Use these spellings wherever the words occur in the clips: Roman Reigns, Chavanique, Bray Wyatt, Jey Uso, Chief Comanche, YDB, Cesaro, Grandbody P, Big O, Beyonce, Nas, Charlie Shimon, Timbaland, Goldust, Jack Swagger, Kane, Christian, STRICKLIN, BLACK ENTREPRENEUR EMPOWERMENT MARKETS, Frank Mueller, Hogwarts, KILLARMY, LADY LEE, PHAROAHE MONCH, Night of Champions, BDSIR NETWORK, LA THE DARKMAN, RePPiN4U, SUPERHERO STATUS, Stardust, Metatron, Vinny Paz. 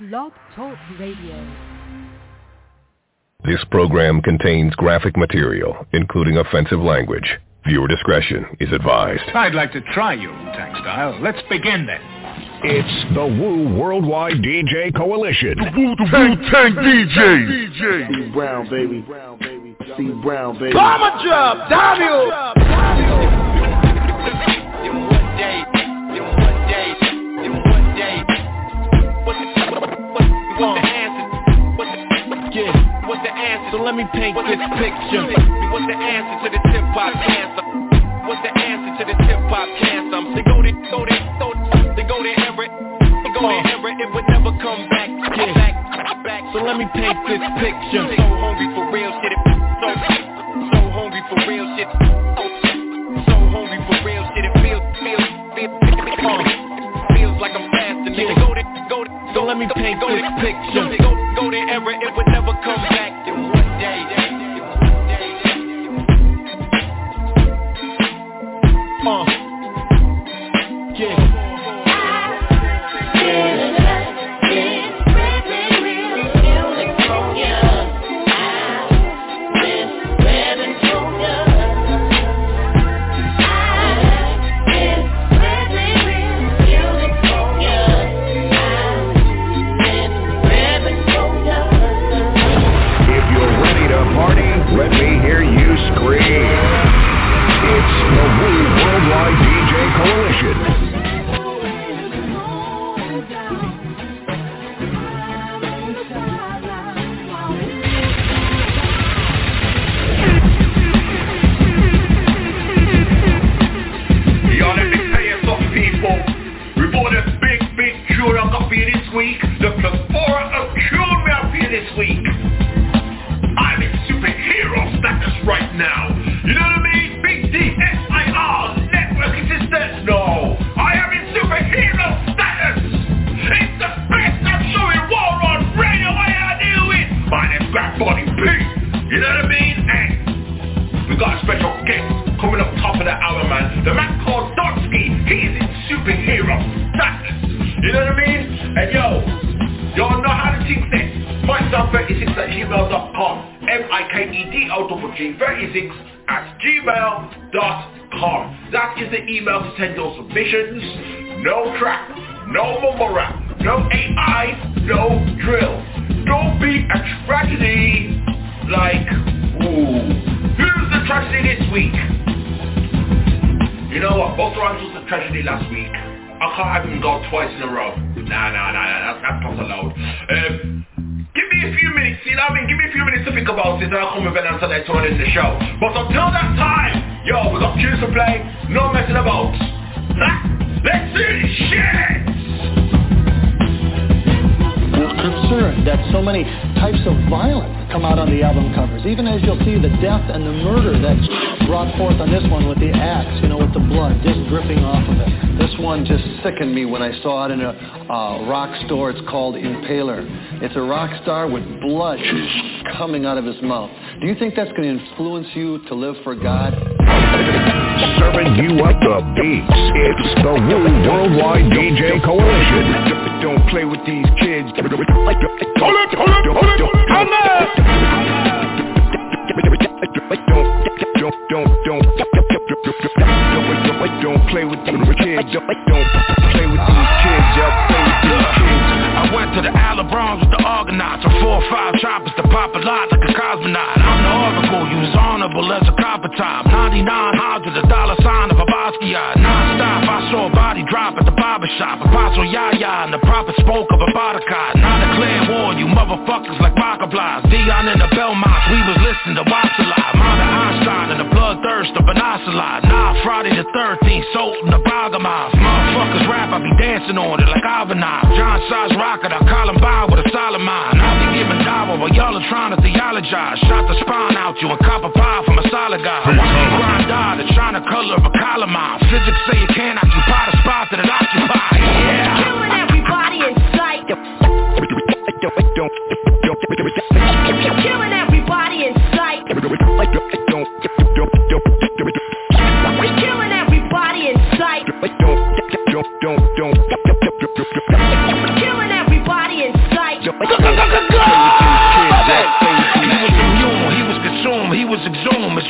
Blog Talk Radio. This program contains graphic material, including offensive language. Viewer discretion is advised. I'd like to try your Wu-Tang style. Let's begin then. It's the Wu Worldwide DJ Coalition. The Wu-Tang DJ. Brown, baby. Brown, baby. Bomber job, Daniel. So let me paint this picture. What's the answer to this hip-hop cancer? What's the answer to this hip-hop cancer? They go to inherit, it would never come back, yeah. So let me paint this picture. So hungry for real shit. So hungry for real shit. So hungry for real shit. It feels like I'm fasting. Yeah. So let me paint this picture. Go to inherit, it would never come back. It's a rock star with blood coming out of his mouth. Do you think that's going to influence you to live for God? Serving you up the beats. It's the Worldwide DJ Coalition. Don't play with these kids. Hold it, hold it, hold it. Come on! Don't play with these kids. Don't play with these kids. Don't play with these kids. I went to the Alabron's with the Argonauts. A 4-5 choppers to pop a lot like a cosmonaut. I'm the oracle, use honorable as a copper top. 99 hodges, a dollar sign of a Basquiat. Non-stop, I saw a body drop at the barbershop. Apostle Yaya and the prophet spoke of a Bardicott. Not a clan war, you motherfuckers like Bacablas. Dion and the Belmonts, we was listening to Watch Alive. Mount Einstein and the bloodthirst of an ocelot. Nah, Friday the 13th, sold in the Bogamaz. Motherfuckers rap, I be dancing on it like Ivanov. John Size Rocket, I call him by with a solid mind. I be giving dawa while y'all are trying to theologize. Shot the spine out you and copper pie from a solid guy. I watch you grind die, the China color of a column mile. Physics say you can't occupy the spot that it occupies. Yeah. Killing everybody in sight. Killing everybody in sight. We're killing everybody in sight. Killing everybody in sight.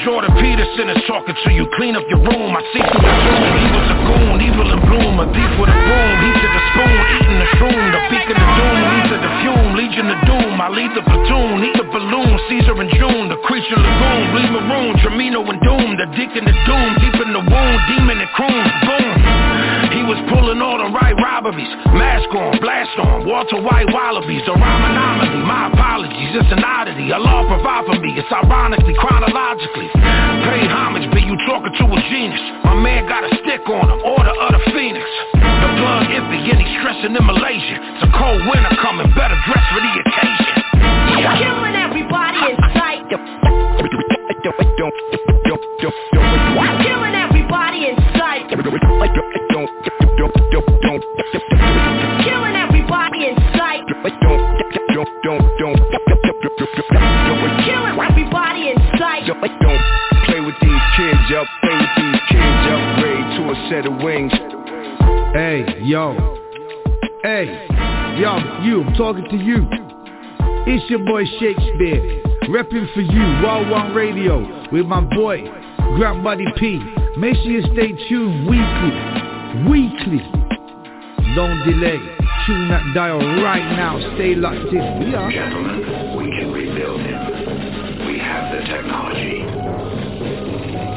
Jordan Peterson is talking to you. Clean up your room. I see through the room. He was a goon, evil and bloom. A thief with a broom. He to the spoon, eating the shroom. The beak of the doom, he to the fume. Legion of doom. I lead the platoon. Eat the balloon. Caesar and June. The creature lagoon. Lee Maroon. Tremino and doom. The deacon of doom. Deep in the wound. Demon and croon. Boom. He was pulling all the right robberies. Mask on. Blast on. Walter White Wallabies. A rhyme anomaly. My apologies. It's an oddity. Allah provide for me. It's ironically, chronologically. Pay homage, but you talking to a genius. My man got a stick on him, order of the Phoenix. The plug iffy and he's stressing in Malaysia. It's a cold winter coming, better dress for the occasion. Yeah. Killing everybody in sight. Killing everybody in sight. Killing everybody in sight. Killing everybody in sight. Don't play with these kids, yo. Play with these kids, yo. Raid to a set of wings. Hey, yo. Hey, yo, you, I'm talking to you. It's your boy Shakespeare, reppin' for you, Raw One Radio, with my boy, Grand Buddy P. Make sure you stay tuned weekly. Don't delay. Tune that dial right now. Stay locked in. We are. Gentlemen, we can rebuild him. We have the technology.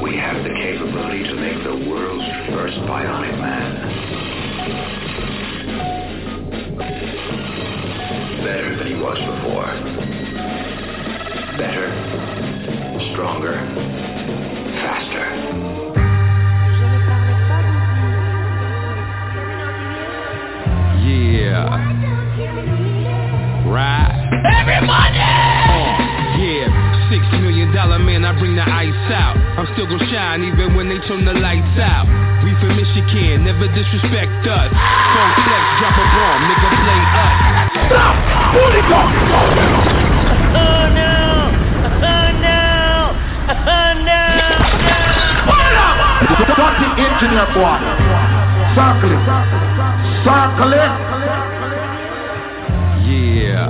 We have the capability to make the world's first bionic man. Better than he was before. Better. Stronger. Faster. Yeah. Right. Everybody! Yeah. $6 million man, I bring the ice out. I'm still gon' shine even when they turn the lights out. We from Michigan, never disrespect us. Phone flex, drop a bomb, nigga play us. Stop! Bully bomb! Oh no! Oh no! Oh no! Hold up! Stop the engineer boy! Circle it! Yeah.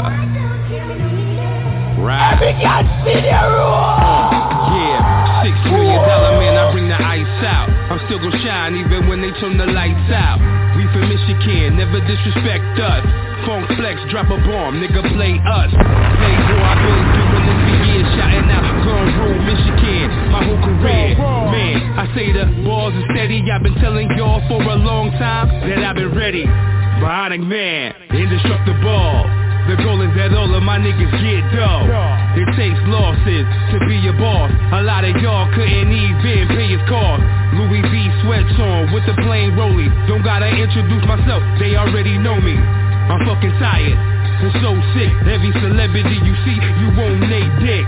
Right. Yeah. $6 million man, I bring the ice out. I'm still gon' shine even when they turn the lights out. We from Michigan, never disrespect us. Phone flex, drop a bomb, nigga play us. Playboy, I've been doing this for years, shouting out Gun Rule, Michigan, my whole career. Man, I say the balls are steady. I've been telling y'all for a long time that I've been ready. Bionic man, indestructible. The goal is that all of my niggas get dough. It takes losses to be a boss. A lot of y'all couldn't even pay his cost. Louis V sweats on with the plain rollie. Don't gotta introduce myself, they already know me. I'm fucking tired and so sick. Every celebrity you see, you won't lay dick.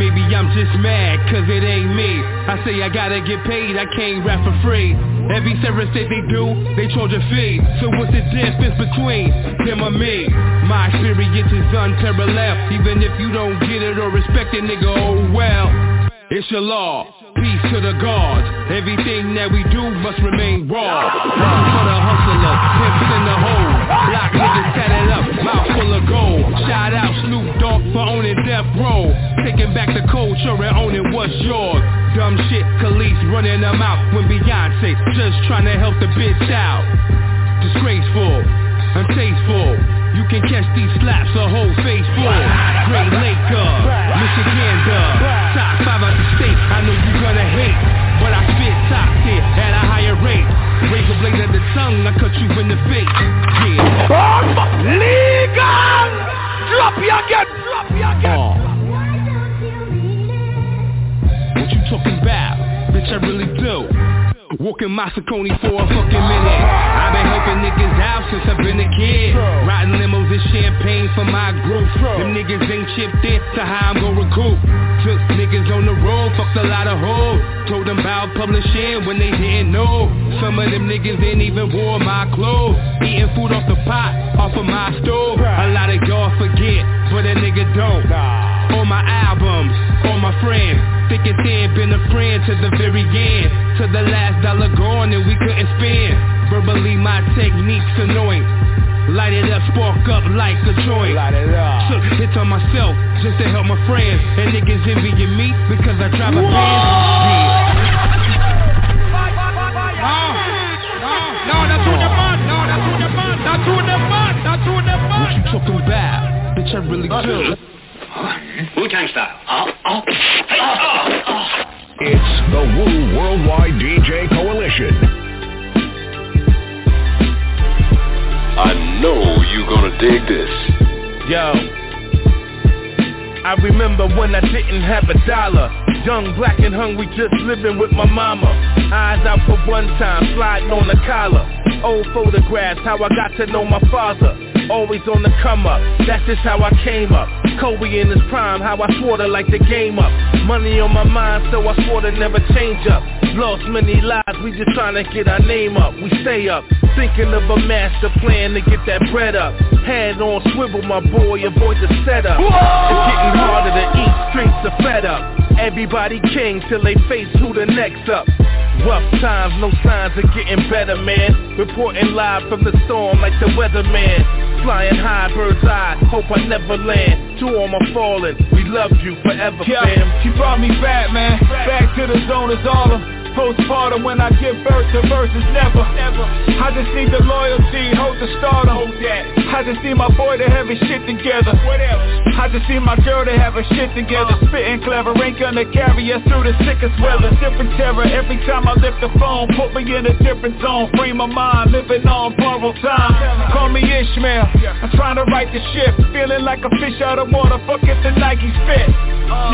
Maybe I'm just mad, cause it ain't me. I say I gotta get paid, I can't rap for free. Every service that they do, they charge a fee. So what's the difference between them or me? My experience is unparalleled. Even if you don't get it or respect it, nigga, oh well. It's your law, peace to the gods. Everything that we do must remain raw. Run for the hustler, pimps in the hole. Black niggas set it up, mouth full of gold. Shout out Snoop Dogg for owning Death Row. Taking back the culture and owning what's yours. Dumb shit, Khalees running them out. When Beyonce just trying to help the bitch out. Disgraceful, untasteful. You can catch these slaps, a whole face full. Great Laker, Michiganda. Top 5 out the state, I know you gonna hate. But I spit top tier at a higher rate. Razor blade at the tongue, I cut you in the face. Yeah. Legal! Drop you again! What you talking about? Bitch, I really do. Walking my Saucony for a fucking minute. I've been helping niggas out since I've been a kid. Riding limos and champagne for my group. Them niggas ain't chipped in to how I'm gonna recoup. Took niggas on the road, fucked a lot of hoes. Told them about publishing when they didn't know. Some of them niggas ain't even wore my clothes. Eating food off the pot, off of my stove. A lot of y'all forget, but a nigga don't. All my albums, all my friends. Thick and thin, been a friend to the very end. To the last dollar gone and we couldn't spend. Verbally my technique's annoying. Light it up, spark up like a joint. Light it up. Took hits on myself just to help my friends. And niggas envying me because I drive a Benz. No, that's who the man. No, that's who the man. That's who the man. That's who the man. What you talking about? Bitch, I really do. Wu-Tang style. It's the Wu Worldwide DJ Coalition. I know you're gonna dig this. Yo, I remember when I didn't have a dollar. Young, black and hungry, just living with my mama. Eyes out for one time, sliding on the collar. Old photographs, how I got to know my father. Always on the come up, that's just how I came up. Kobe in his prime, how I swore to like the game up. Money on my mind, so I swore to never change up. Lost many lives, we just trying to get our name up. We stay up, thinking of a master plan to get that bread up. Head on swivel, my boy, avoid the setup. Whoa! It's getting harder to eat, streets are fed up. Everybody king till they face who the next up. Rough times, no signs of getting better, man. Reporting live from the storm like the weatherman. Flying high, bird's eye, hope I never land. Two on my falling, we loved you forever, fam. She brought me back, man. Back to the zone is all of postpartum when I give birth to verses, never. I just need the loyalty, hope to stardom. I just need my boy to have his shit together. I just need my girl to have her shit together. Spitting clever, ain't gonna carry us through the sickest weather. Different terror, every time I lift the phone, put me in a different zone. Frame of mind, living on borrowed time. Call me Ishmael, I'm trying to right the ship. Feeling like a fish out of water, fuck if the Nike's fit.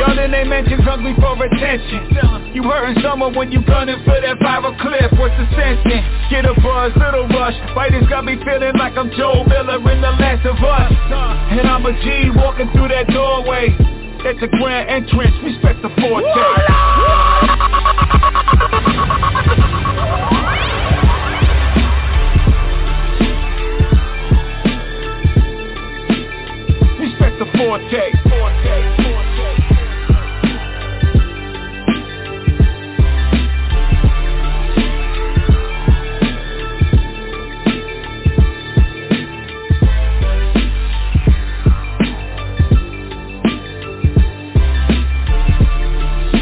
Y'all in they mentions hungry for attention. You hurting someone when you running for that viral clip, what's the sense in? Get a buzz, little rush. Writers got me feeling like I'm Joe Miller in The Last of Us. And I'm a G walking through that doorway. That's a grand entrance, respect the forte. Respect the forte.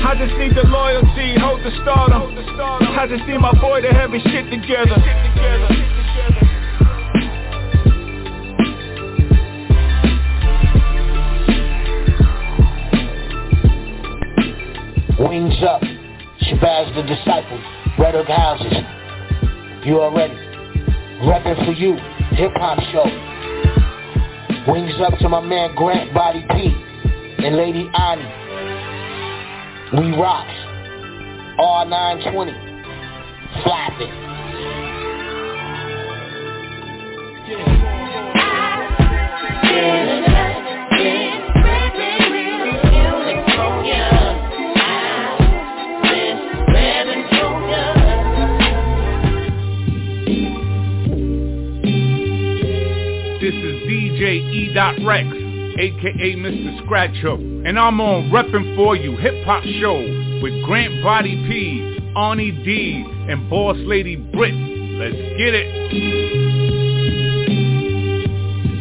I just need the loyalty, hope to stardom. I just need my boy to have his shit together. Wings up, Shabazz the disciple, Red Hook Houses. You already reppin' for you, hip hop show. Wings up to my man Grant Body P and Lady Ani. We rock, R920, flap it. This is DJ E.Rex, aka Mr. Scratcho. And I'm on reppin' for you hip-hop show with Grant Body P, Arnie D, and Boss Lady Britt. Let's get it.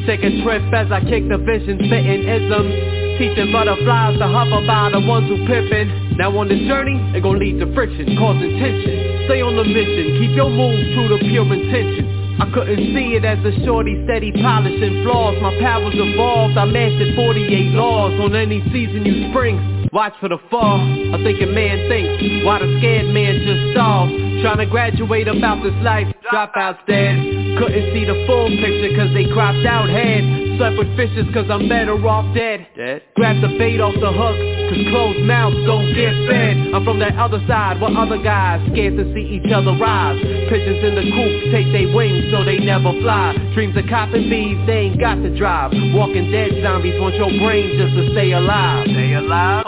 Take a trip as I kick the vision, spittin' isms, teaching butterflies to hover by the ones who pippin'. Now on this journey, it gon' lead to friction, causing tension. Stay on the mission, keep your moves true to pure intention. I couldn't see it as a shorty steady polishing flaws. My powers evolved, I mastered 48 laws. On any season you spring, watch for the fall. I think a man thinks, why the scared man just stall. Tryna graduate about this life, drop out dead. Couldn't see the full picture cause they cropped out head. Slept with fishes cause I'm better off dead. Grab the bait off the hook, cause closed mouths don't get fed. I'm from that other side where other guys scared to see each other rise. Pigeons in the coop take their wings so they never fly. Dreams of copping bees, they ain't got to drive. Walking dead zombies want your brain just to stay alive. Stay alive?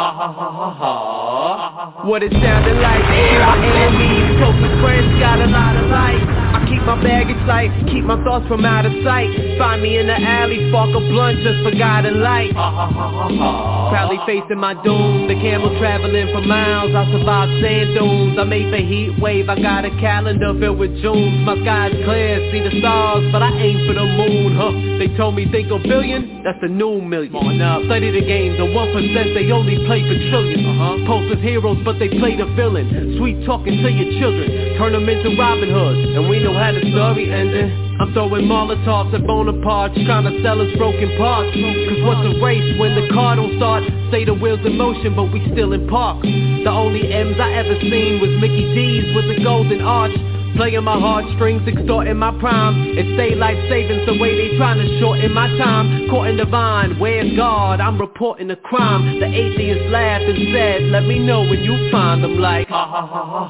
What it sounded like. My enemies, closest friends, got a lot of light. I keep my baggage light, keep my thoughts from out of sight. Find me in the alley, spark a blunt just for God and light. Proudly facing my doom, the camel traveling for miles. I survived sand dunes, I made the heat wave. I got a calendar filled with Junes. My sky's clear, see the stars, but I aim for the moon. They told me think a billion, that's a new million. Study the games, the 1% they only play for trillions. Post as heroes, but they play the villain. Sweet talking to your children, turn them into Robin Hood, and we know how the story ended. I'm throwing Molotovs at Bonaparte, trying to sell us broken parts. Cause what's a race when the car don't start? Say the wheels in motion, but we still in park. The only M's I ever seen was Mickey D's with the golden arch. Playing my heartstrings, extorting my prime. It's day life savings the way they trying to shorten my time. Caught in the vine, where's God? I'm reporting a crime. The atheist laughed and said, let me know when you find them like. Ha ha ha ha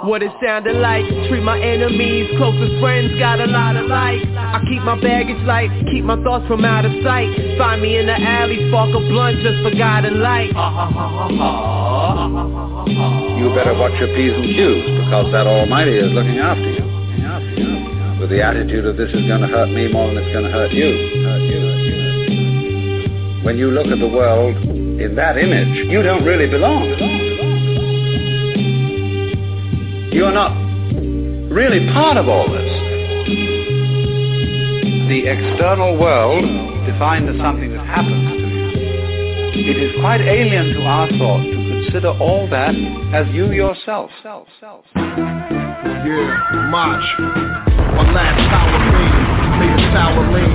ha. What it sounded like. Treat my enemies, closest friends, got a lot of light. I keep my baggage light, keep my thoughts from out of sight. Find me in the alley, spark a blunt just for God and light. Ha ha ha ha ha. You better watch your P's and Q's because that Almighty is looking after you. With the attitude of this is going to hurt me more than it's going to hurt you. When you look at the world in that image, you don't really belong. You're not really part of all this. The external world, defined as something that happens to you, it is quite alien to our thoughts. Consider all that as you yourself. Yeah, Mach. My last sour lean, made a sour lean,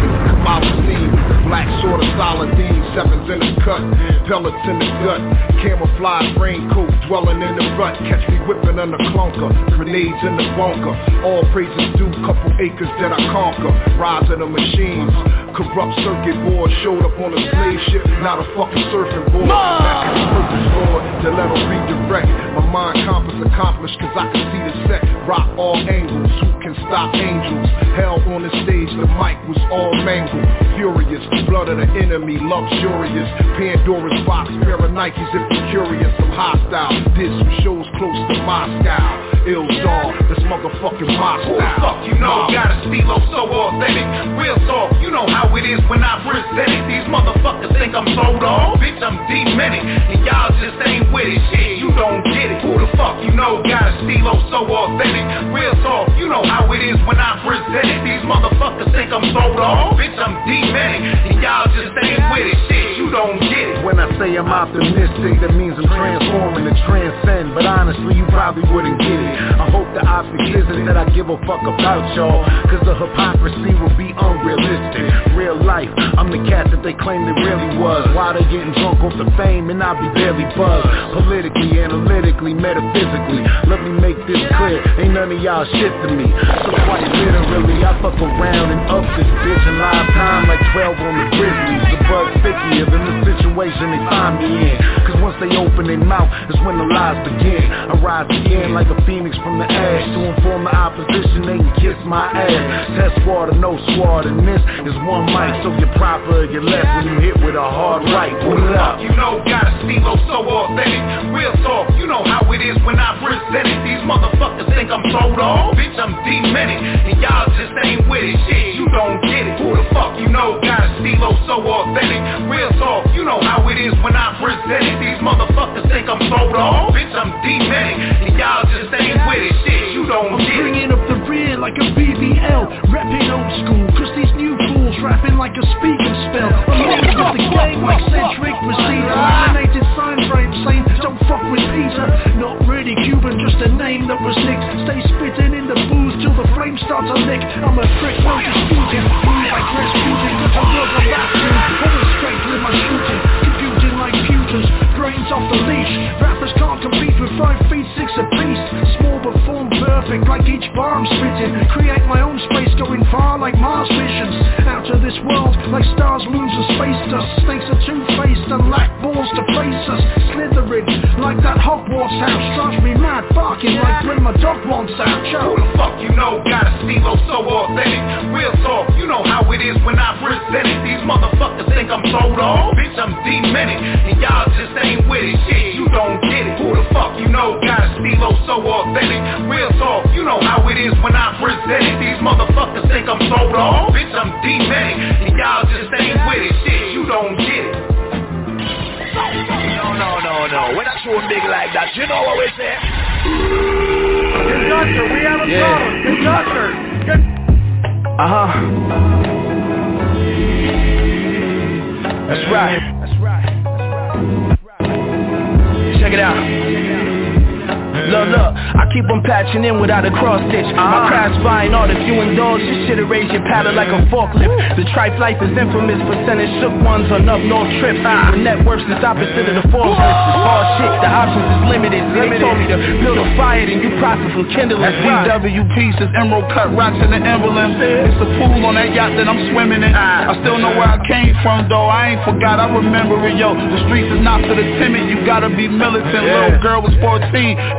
Kamalasin, black sword of Saladin, sevens in the cut, pellets in the gut, camouflage raincoat, dwelling in the rut, catch me whipping on the clunker, grenades in the bunker, all praises due, couple acres that I conquer, rise of the machines, corrupt circuit board, showed up on a slave ship, not a fucking surfing board, back in the purpose board, to let them redirect, my mind compass accomplished, cause I can see the set, rock all angles, who can stop angels, hell on the stage, the mic was all mangled, furious, blood of the enemy, luxurious, Pandora's box, pair of Nikes if you're curious, I'm hostile, did some shows close to Moscow, ill dog, this motherfucking Moscow. Who fuck you know, got a Stilo so authentic, real talk, you know how it is when I present it, these motherfuckers think I'm sold off, bitch I'm demented, and y'all just ain't with it, shit, you don't get it, who the fuck you know, got a Stilo so authentic, real talk, you know how it is when I present it, these motherfuckers think I'm sold off, bitch I'm demented, and y'all just ain't with it, shit, you don't get it. When I say I'm optimistic, that means I'm transforming to transcend, but honestly you probably wouldn't get it, I hope the optic isn't that I give a fuck about y'all, cause the hypocrisy will be unrealistic, real life, I'm the cat that they claimed it really was, why they getting drunk off the fame and I be barely buzzed, politically, analytically, metaphysically, let me make this clear, ain't none of y'all shit to me, so quite literally, I fuck around and up this bitch in live time like 12 on the Grizzlies, the buzz stickier than the situation they find me in, cause once they open their mouth, it's when the lies begin, I rise again like a phoenix from the ash, to inform the opposition, they can kiss my ass, test squad or no squad, and this is One Mike, so you're proper or you're left when you hit with a hard right, what up? You know, got a Stilo so authentic, real talk, you know how it is when I present it, these motherfuckers think I'm sold off, bitch I'm demented, and y'all just ain't with it, shit, you don't get it, who the fuck you know, got a Stilo so authentic, real talk, you know how it is when I present it, these motherfuckers think I'm sold off, bitch I'm demented, and y'all just ain't with it, shit, you don't get it. I'm bringing up the rear like a BBL, rapping old school, cause these new fools rapping like a speaking spell, along with the game like centric procedure, laminated sign frame saying, don't fuck with Peter, not really Cuban, just a name that was nicked, stay spitting in the booze till the flames start to lick, I'm a prick, no disputing, move like Rasputin, cause I'm not a rap dude, always straight with my shooting, computing like puters, brains off the leash, rappers can't compete with 5'6" apiece, small but form perfect like each bar I'm spitting, create my own space going far like Mars missions, out of this world like stars, moons and space dust, snakes are two-faced and lack balls to face us, slithering like that Hogwarts house, drives me mad, barking like when my dog wants out, who the fuck you know, got a Stilo so authentic, real talk, you know how it is when I present it, these motherfuckers think I'm sold off, bitch I'm demented, and y'all just ain't with it, shit, you don't get means when I present it, these motherfuckers think I'm sold off. Bitch, I'm D-May, and y'all just ain't with it. Shit, you don't get it. No, when I show a nigga like that, you know what we say? Conductor, we have a problem. Conductor. That's right. Check it out. Look, I keep on patching in without a cross-stitch. My craft's fine art, if you indulge, you should've raised your palate like a forklift. The tripe life is infamous for sending shook ones on up-north trips. The net worth is opposite of the fortress. All shit, the options is limited. They told me to build a fire, then you process from kindling. At DWP says emerald cut rocks in the emblem. It's a pool on that yacht that I'm swimming in. I still know where I came from, though. I ain't forgot, I remember it, yo. The streets is not for the timid, you gotta be militant. Little girl was 14,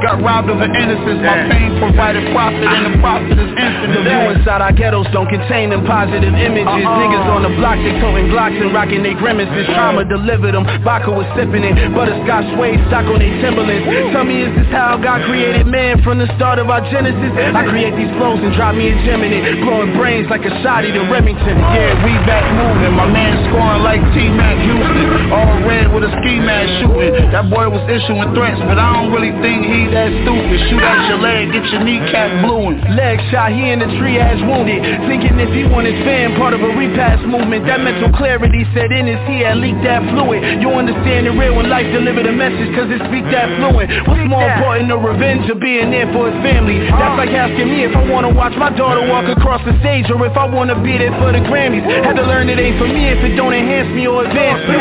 got robbed of an innocence, my pain provided profit, and the profit is infinite. The view inside our ghettos don't contain them positive images. Niggas on the block, they toting Glocks and rocking they grimaces. Trauma delivered them, vodka was sipping it, butterscotch suede stock on they Timbalands. Tell me, is this how God created man from the start of our genesis? I create these flows and drop me a gem in it, blowing brains like a shotty to Remington. Yeah, we back moving, my man scoring like T-Mac Houston, all red with a ski mask shooting. That boy was issuing threats, but I don't really think he that stupid. Shoot out your leg, get your kneecap blueing. Leg shot, he in the tree ass wounded, thinking if he wanted fan part of a repast movement. That mental clarity set in his he had leaked that fluid. You understand the real when life delivered a message, cause it speak that fluent. What's more important, the revenge of being there for his family? That's like asking me if I wanna watch my daughter walk across the stage, or if I wanna be there for the Grammys. Had to learn it ain't for me if it don't enhance me or advance me.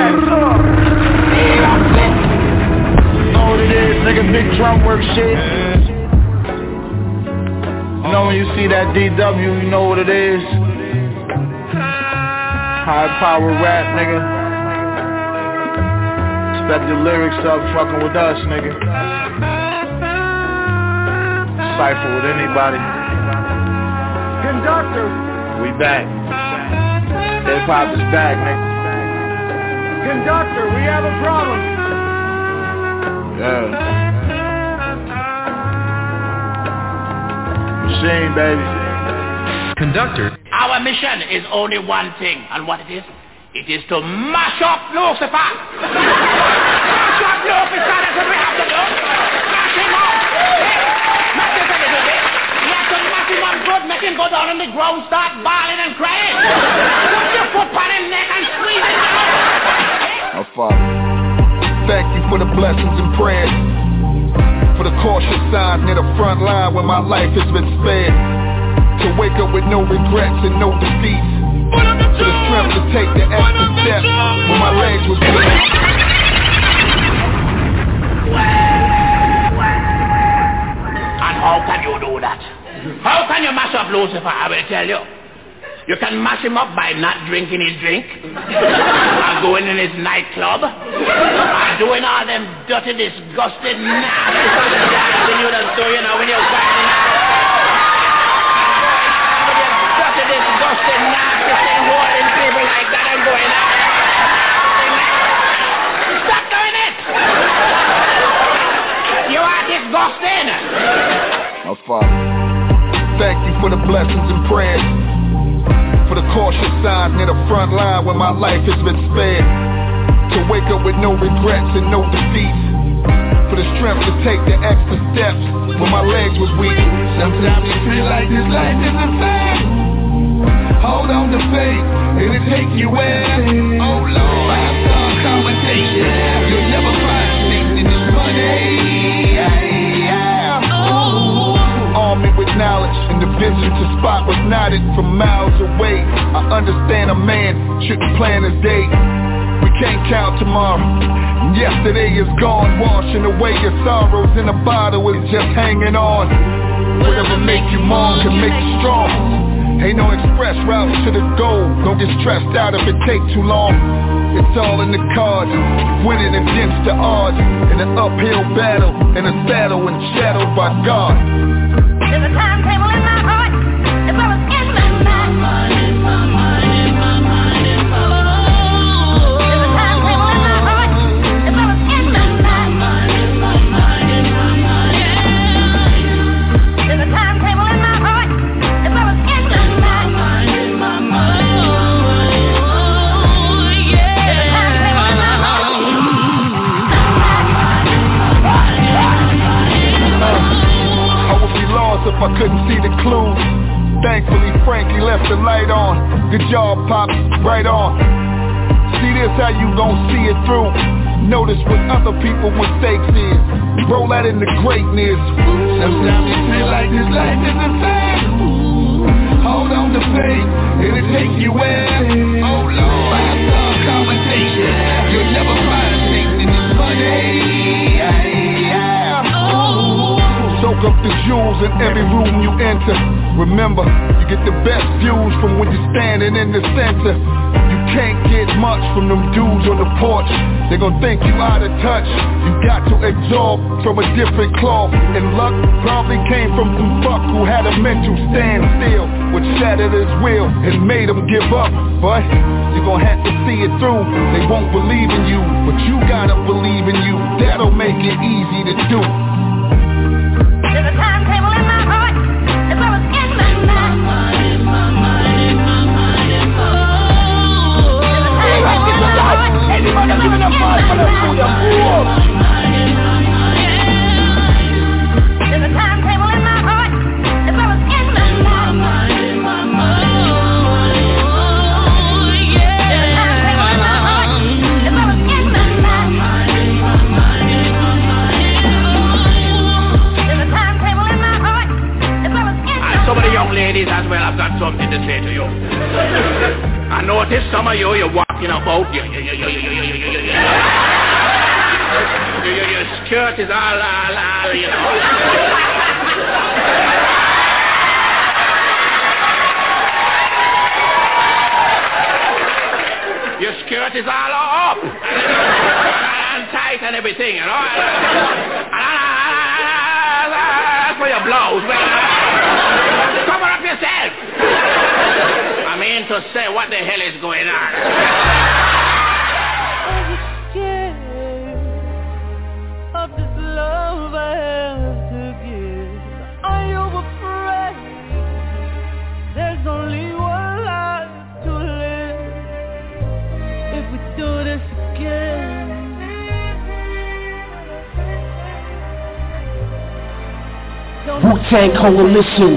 What it is, nigga, big drum work shit. You know when you see that DW, you know what it is. High power rap, nigga. Expect your lyrics up fucking with us, nigga. Cypher with anybody. Conductor, we back. Hip hop is back, nigga. Conductor, we have a problem. Machine, baby. Conductor. Our mission is only one thing, and what it is? It is to mash up Lucifer. Mash up Lucifer, that's what we have to do. Mash him up. Not just a little bit. We have to mash him on good, make him go down on the ground, start bawling and crying. Put your foot on his neck and squeeze him down. Oh, fuck. Thank you for the blessings and prayers, for the cautious signs near the front line where my life has been spared, to wake up with no regrets and no defeats, for the strength to take the extra step when my legs were broken. And how can you do that? How can you mash up Lucifer? I will tell you. You can mash him up by not drinking his drink, or going in his nightclub, or doing all them dirty, disgusted, nasty things you just do, you know, when you're grinding out. Dirty, disgusted, nasty thing, holding people like that and going out. Stop doing it! You are disgusting! Oh, Father, thank you for the blessings and prayers, for the cautious signs near the front line where my life has been spared, to wake up with no regrets and no defeats, for the strength to take the extra steps when my legs was weak. Sometimes you feel like this life isn't fair. Hold on to faith, it'll take you where. Oh Lord, I have some conversation. You'll never find peace in this money. With knowledge and the vision to spot was nodded from miles away. I understand a man shouldn't plan his day. We can't count tomorrow. Yesterday is gone, washing away your sorrows in a bottle is just hanging on. Whatever make you mourn can make you strong. Ain't no express route to the goal. Don't get stressed out if it takes too long. It's all in the cards, winning against the odds, in an uphill battle, in a saddle and shadowed by God. There's a timetable in my heart, as well as in my mind. There's a timetable in my heart, as well as in my mind. There's a timetable in my heart. Good job, Pop, right on. See this how you gon' see it through. Notice what other people's mistakes is. Roll out into greatness. Sometimes you feel like this life is the same. Hold on to faith, it'll take you where. Oh Lord, five-star conversation. You'll never find things in this money. Soak up the jewels in every room you enter. Remember, you get the best views from when you're standing in the center. You can't get much from them dudes on the porch. They gon' think you out of touch. You got to absorb from a different cloth. And luck probably came from some fuck who had a mental standstill, which shattered his will and made him give up. But you gon' have to see it through. They won't believe in you, but you gotta believe in you. That'll make it easy to do. There's a timetable in my heart, as well as in my mind. There's a timetable in my heart, as well as in my mind. There's a timetable in my heart, as well as in my mind. Ladies, as well, I've got something to say to you. I know this summer you're walking about, your skirt is all, you know. Your skirt is all up and tight and everything, you know. That's for your blouse. Cover up yourself! I mean to say, what the hell is going on? I'm scared of this love I have to give. Are you afraid? There's only one life to live. If we do this again, Wu-Tang Coalition.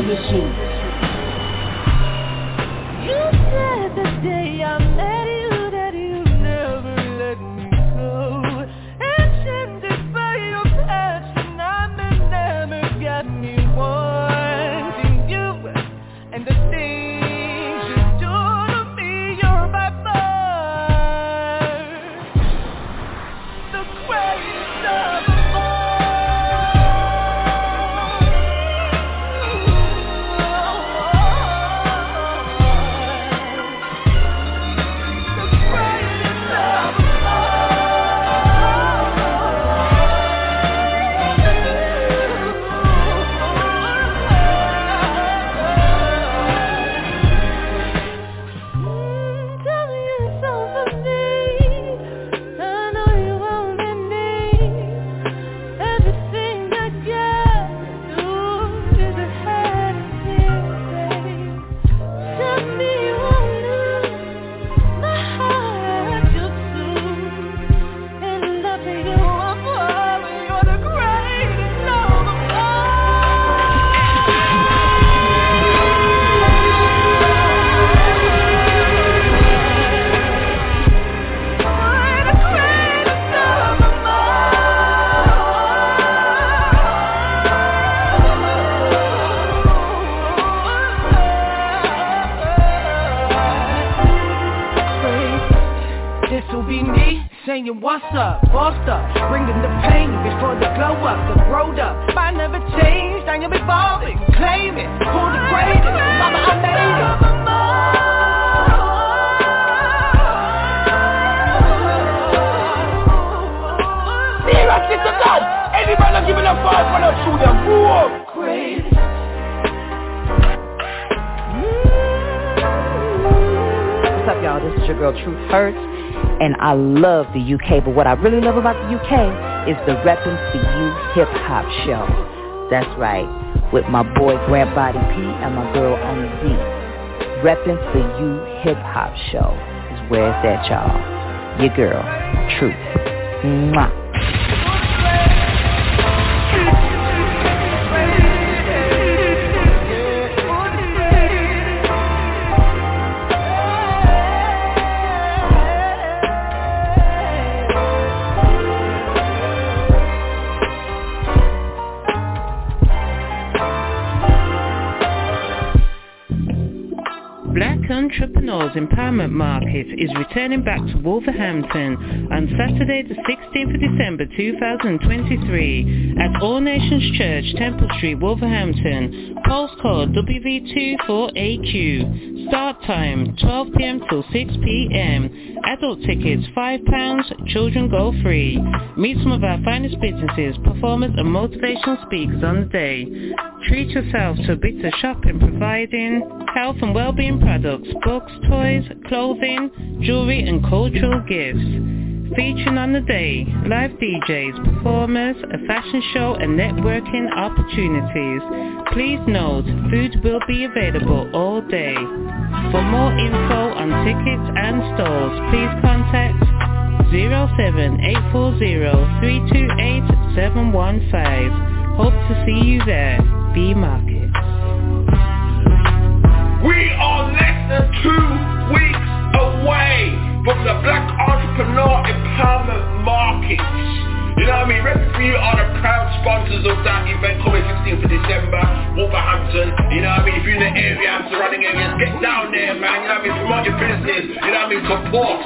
I love the UK, but what I really love about the UK is the Reppin' For You Hip Hop Show. That's right, with my boy Grandbody P and my girl Oni Z. Reppin' For You Hip Hop Show is where it's at, y'all. Your girl, Truth. Mwah. Girls Empowerment Market is returning back to Wolverhampton on Saturday the 16th of December 2023 at All Nations Church, Temple Street, Wolverhampton, postcode WV24AQ, start time 12pm till 6pm, adult tickets £5, children go free. Meet some of our finest businesses, performers and motivational speakers on the day. Treat yourself to a bit of shopping providing health and well-being products, books, toys, clothing, jewelry and cultural gifts. Featuring on the day, live DJs, performers, a fashion show and networking opportunities. Please note, food will be available all day. For more info on tickets and stalls, please contact 07840-328-715. Hope to see you there. B Market. We are less than 2 weeks away from the Black Entrepreneur Empowerment Market. You know what I mean? Represent are the proud sponsors of that event coming 16th of December, Wolverhampton. You know what I mean? If you're in the area and surrounding areas, get down there, man. You know what I mean? Promote your business. You know what I mean? Support.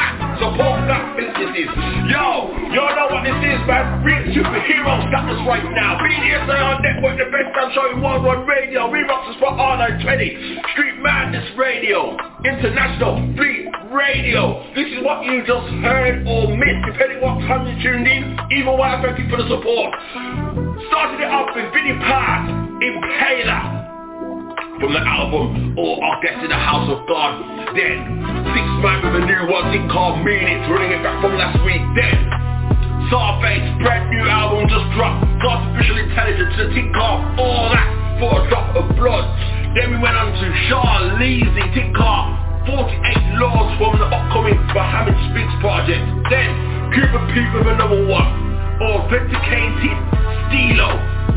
# support black businesses. Yo, y'all know what this is, man. Real superhero status right now. BDSAR Network, the best damn show in World on Radio. We rock the spot R920. Street Madness Radio. International Fleet Radio. This is what you just heard or missed, depending what time you tuned in. Either way, I thank you for the support. Started it off with Vinny Paz, Impaler, from the album or Our Guest in the House of God. Then Six Man with a new one, Tick Mean Mini, running it back from last week. Then Starface, brand new album just dropped, Artificial Intelligence, the Tick Off, all that for a drop of blood. Then we went on to Charlize, Tick Mean Mini, 48 Lords from the upcoming Mohammed Speaks project. Then Cooper Peep with another one, Authenticated Stilo,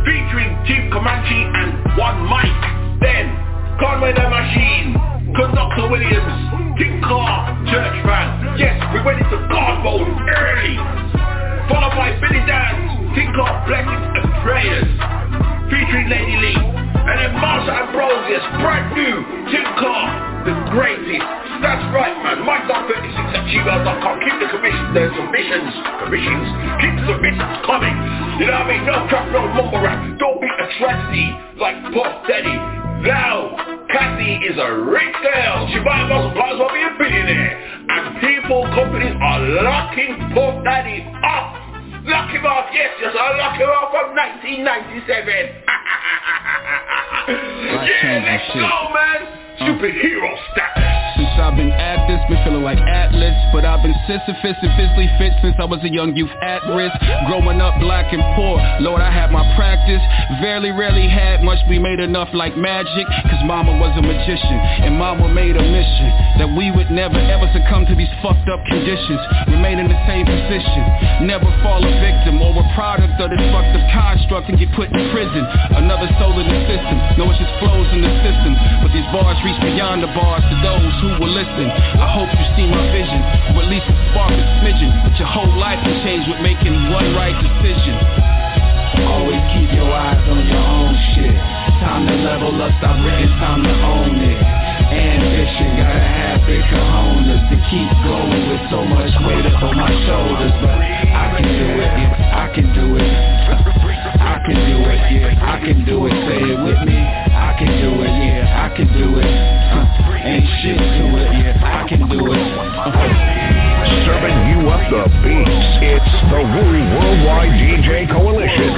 featuring Chief Comanche and One Mike. Then Conway the Machine, Conductor Williams, Tick Mean Church Band. Yes, we went into God mode early. Followed by Billy Dan's Tick Mean Blessings and Prayers, featuring Lady Lee. And then Marshall Ambrosius, brand new, Tim Carr, the greatest. That's right, man. Mike.36@gmail.com. Keep the submissions. Keep the submissions coming. You know what I mean? No crap, no mumble rap. Don't be a trustee like Puff Daddy. Now, Kathy is a rich girl. She might as well be a billionaire. And people, companies are locking Puff Daddy up. Lock him off, yes, I lock him off from 1997. Yeah, let's go, man. Superhero status. Since I've been at this, been feeling like Atlas, but I've been Sisyphus and physically fit since I was a young youth at risk. Growing up black and poor, Lord, I had my practice. Rarely had much, we made enough like magic, cause mama was a magician, and mama made a mission that we would never ever succumb to these fucked up conditions. Remain in the same position, never fall a victim or a product of this fucked up construct and get put in prison. Another soul in the system, no, it's just flows in the system, but these bars reach beyond the bars to those who will listen. I hope you see my vision, or at least a spark a smidgen, but your whole life can change with making one right decision. Always keep your eyes on your own shit. Time to level up, stop written, time to own it. Ambition, gotta have big cojones to keep going with so much weight up on my shoulders. But I can do it, yeah, I can do it. I can do it, yeah, I can do it. Say it with me. I can do it, yeah, I can do it. Ain't shit to it, yeah, I can do it. Serving you up the beats. It's the Wooly Worldwide DJ Coalition.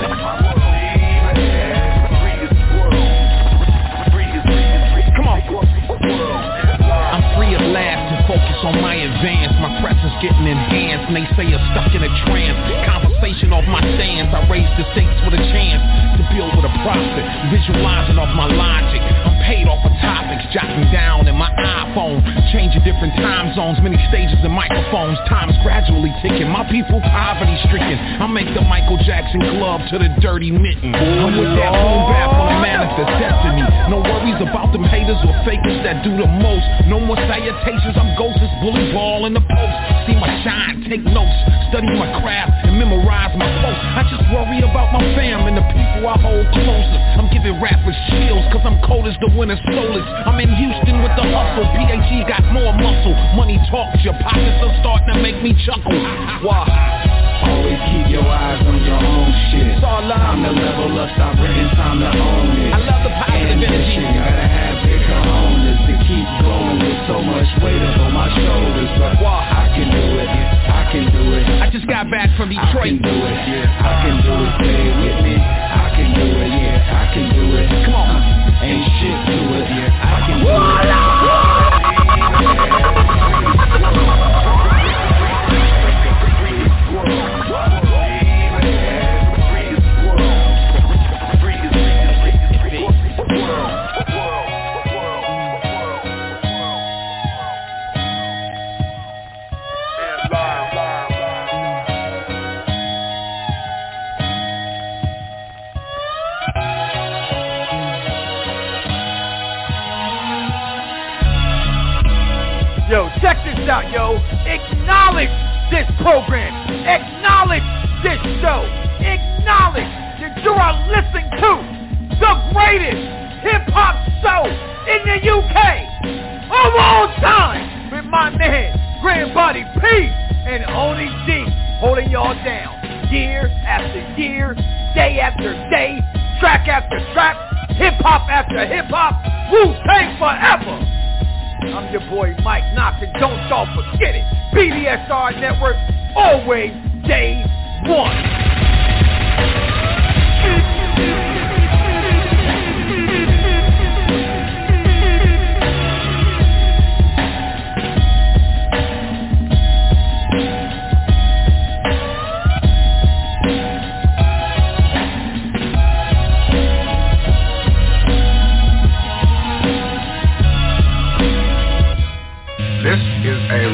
Focus on my advance, my presence getting enhanced. They say I'm stuck in a trance. Conversation off my stands, I raise the stakes with a chance to build with a profit. Visualizing off my logic, I'm paid off of topics. Jotting down in my iPhone, changing different time zones, many stages and microphones. Time's gradually ticking, my people poverty stricken. I make the Michael Jackson glove to the dirty mitten. I'm with that boom bap on the manifest destiny. No worries about them haters or fakers that do the most. No more salutations, I'm ghosts, bully ball in the post. See my shine, take notes, study my craft, and memorize my quotes. I just worry about my fam and the people I hold closer. I'm giving rappers chills, cause I'm cold as the winter solstice. I'm in Houston with the hustle, PAG got more muscle. Money talks, your pockets are starting to make me chuckle. Why? Always keep your eyes on your own shit. It's all love. I'm the level up, stop writing, time to own it. I love the positive energy. You gotta have big cojones to keep going with so much weight up on my shoulders. But why? I can do it, I can do it. I just got back from Detroit. I can do it, yeah. I can do it, stay with me. I can do it, yeah. I can do it. Come on. Ain't shit do it, yeah. I can do it. Yo, check this out, yo. Acknowledge this program. Acknowledge this show. Acknowledge that you are listening to the greatest hip-hop show in the UK of all time with my man, Grandbody P and Oni D, holding y'all down year after year, day after day, track after track, hip-hop after hip-hop, Wu-Tang forever. I'm your boy Mike Knockin', don't y'all forget it. BDSR Network, always day one.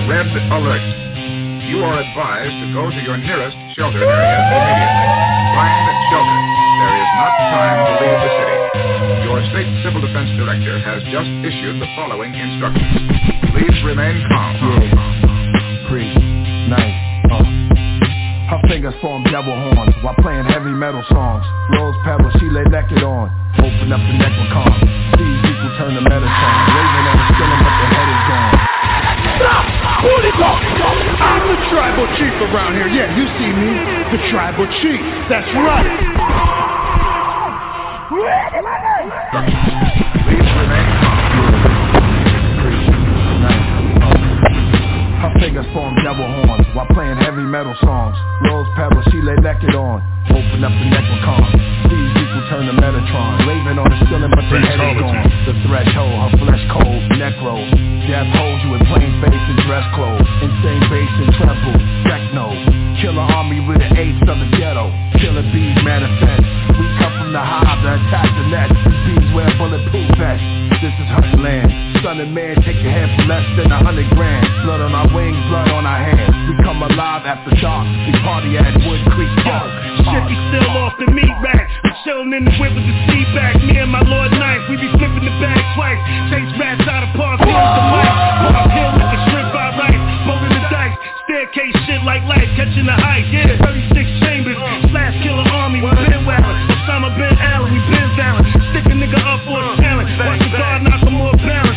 Red alert. You are advised to go to your nearest shelter area immediately. Find a shelter. There is not time to leave the city. Your state civil defense director has just issued the following instructions. Please remain calm. Her fingers form devil horns while playing heavy metal songs. Rose pebbles, she lay naked on. Open up the neck with calm. These people turn to medicine. Raven and killing up the head is gone. Stop! Who are they talking about? I'm the tribal chief around here. Yeah, you see me, the tribal chief. That's right. Her fingers form devil horns while playing heavy metal songs. Rose pebbles, she lay naked on. Open up the neck with calm. These people turn to Metatron. Raven on the ceiling but the head is gone. The threshold, her flesh cold, neck rolls. Death holds you in plain face and dress clothes. Insane bass and treble, techno. Killer army with the apes of the ghetto. Killer bees manifest. We come from the hive to attack the nest. Bees wear bulletproof vests. This is her land. Son and man take your head for less than $100 grand. Blood on our wings, blood on our hands. We come alive after dark. We party at Wood Creek Park. Shit, we still off the meat rack. Chillin' in the whip with the seat back. Me and my Lord Knife, we be flipping the bag twice. Chase rats out of park, deal with the mic. Put up hill with the shrimp I rice. Rolling the dice, staircase shit like life. Catching the height, yeah, 36 chambers. Slash killer army, we been wallin'. Osama bin Allen, we been valin'. Stick a nigga up for the talent. Watch the guard knock him more balance.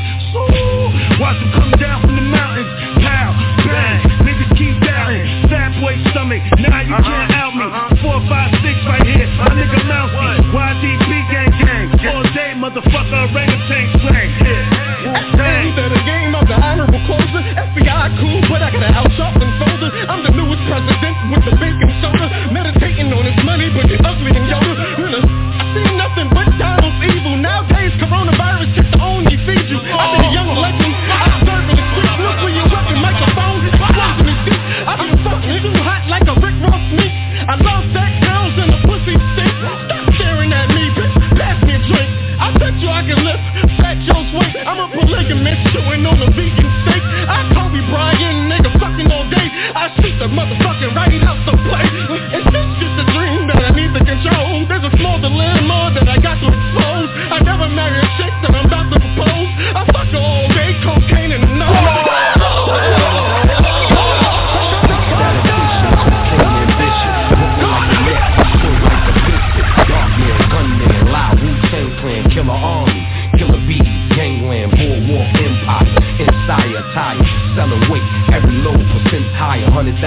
Watch him come down from the mountains. Pow, bang, niggas keep doubting. Fat boy stomach, now you can't out me. 4, 5, 6 right here, my nigga Mousey, YDB gang gang, all day motherfucker, orangutan slang. Hey, into the game, I'm the honorable closer, FBI cool, but I got an outshot and folder, I'm the newest president with the bacon soda. tires, selling weight, every load percent higher. $100,000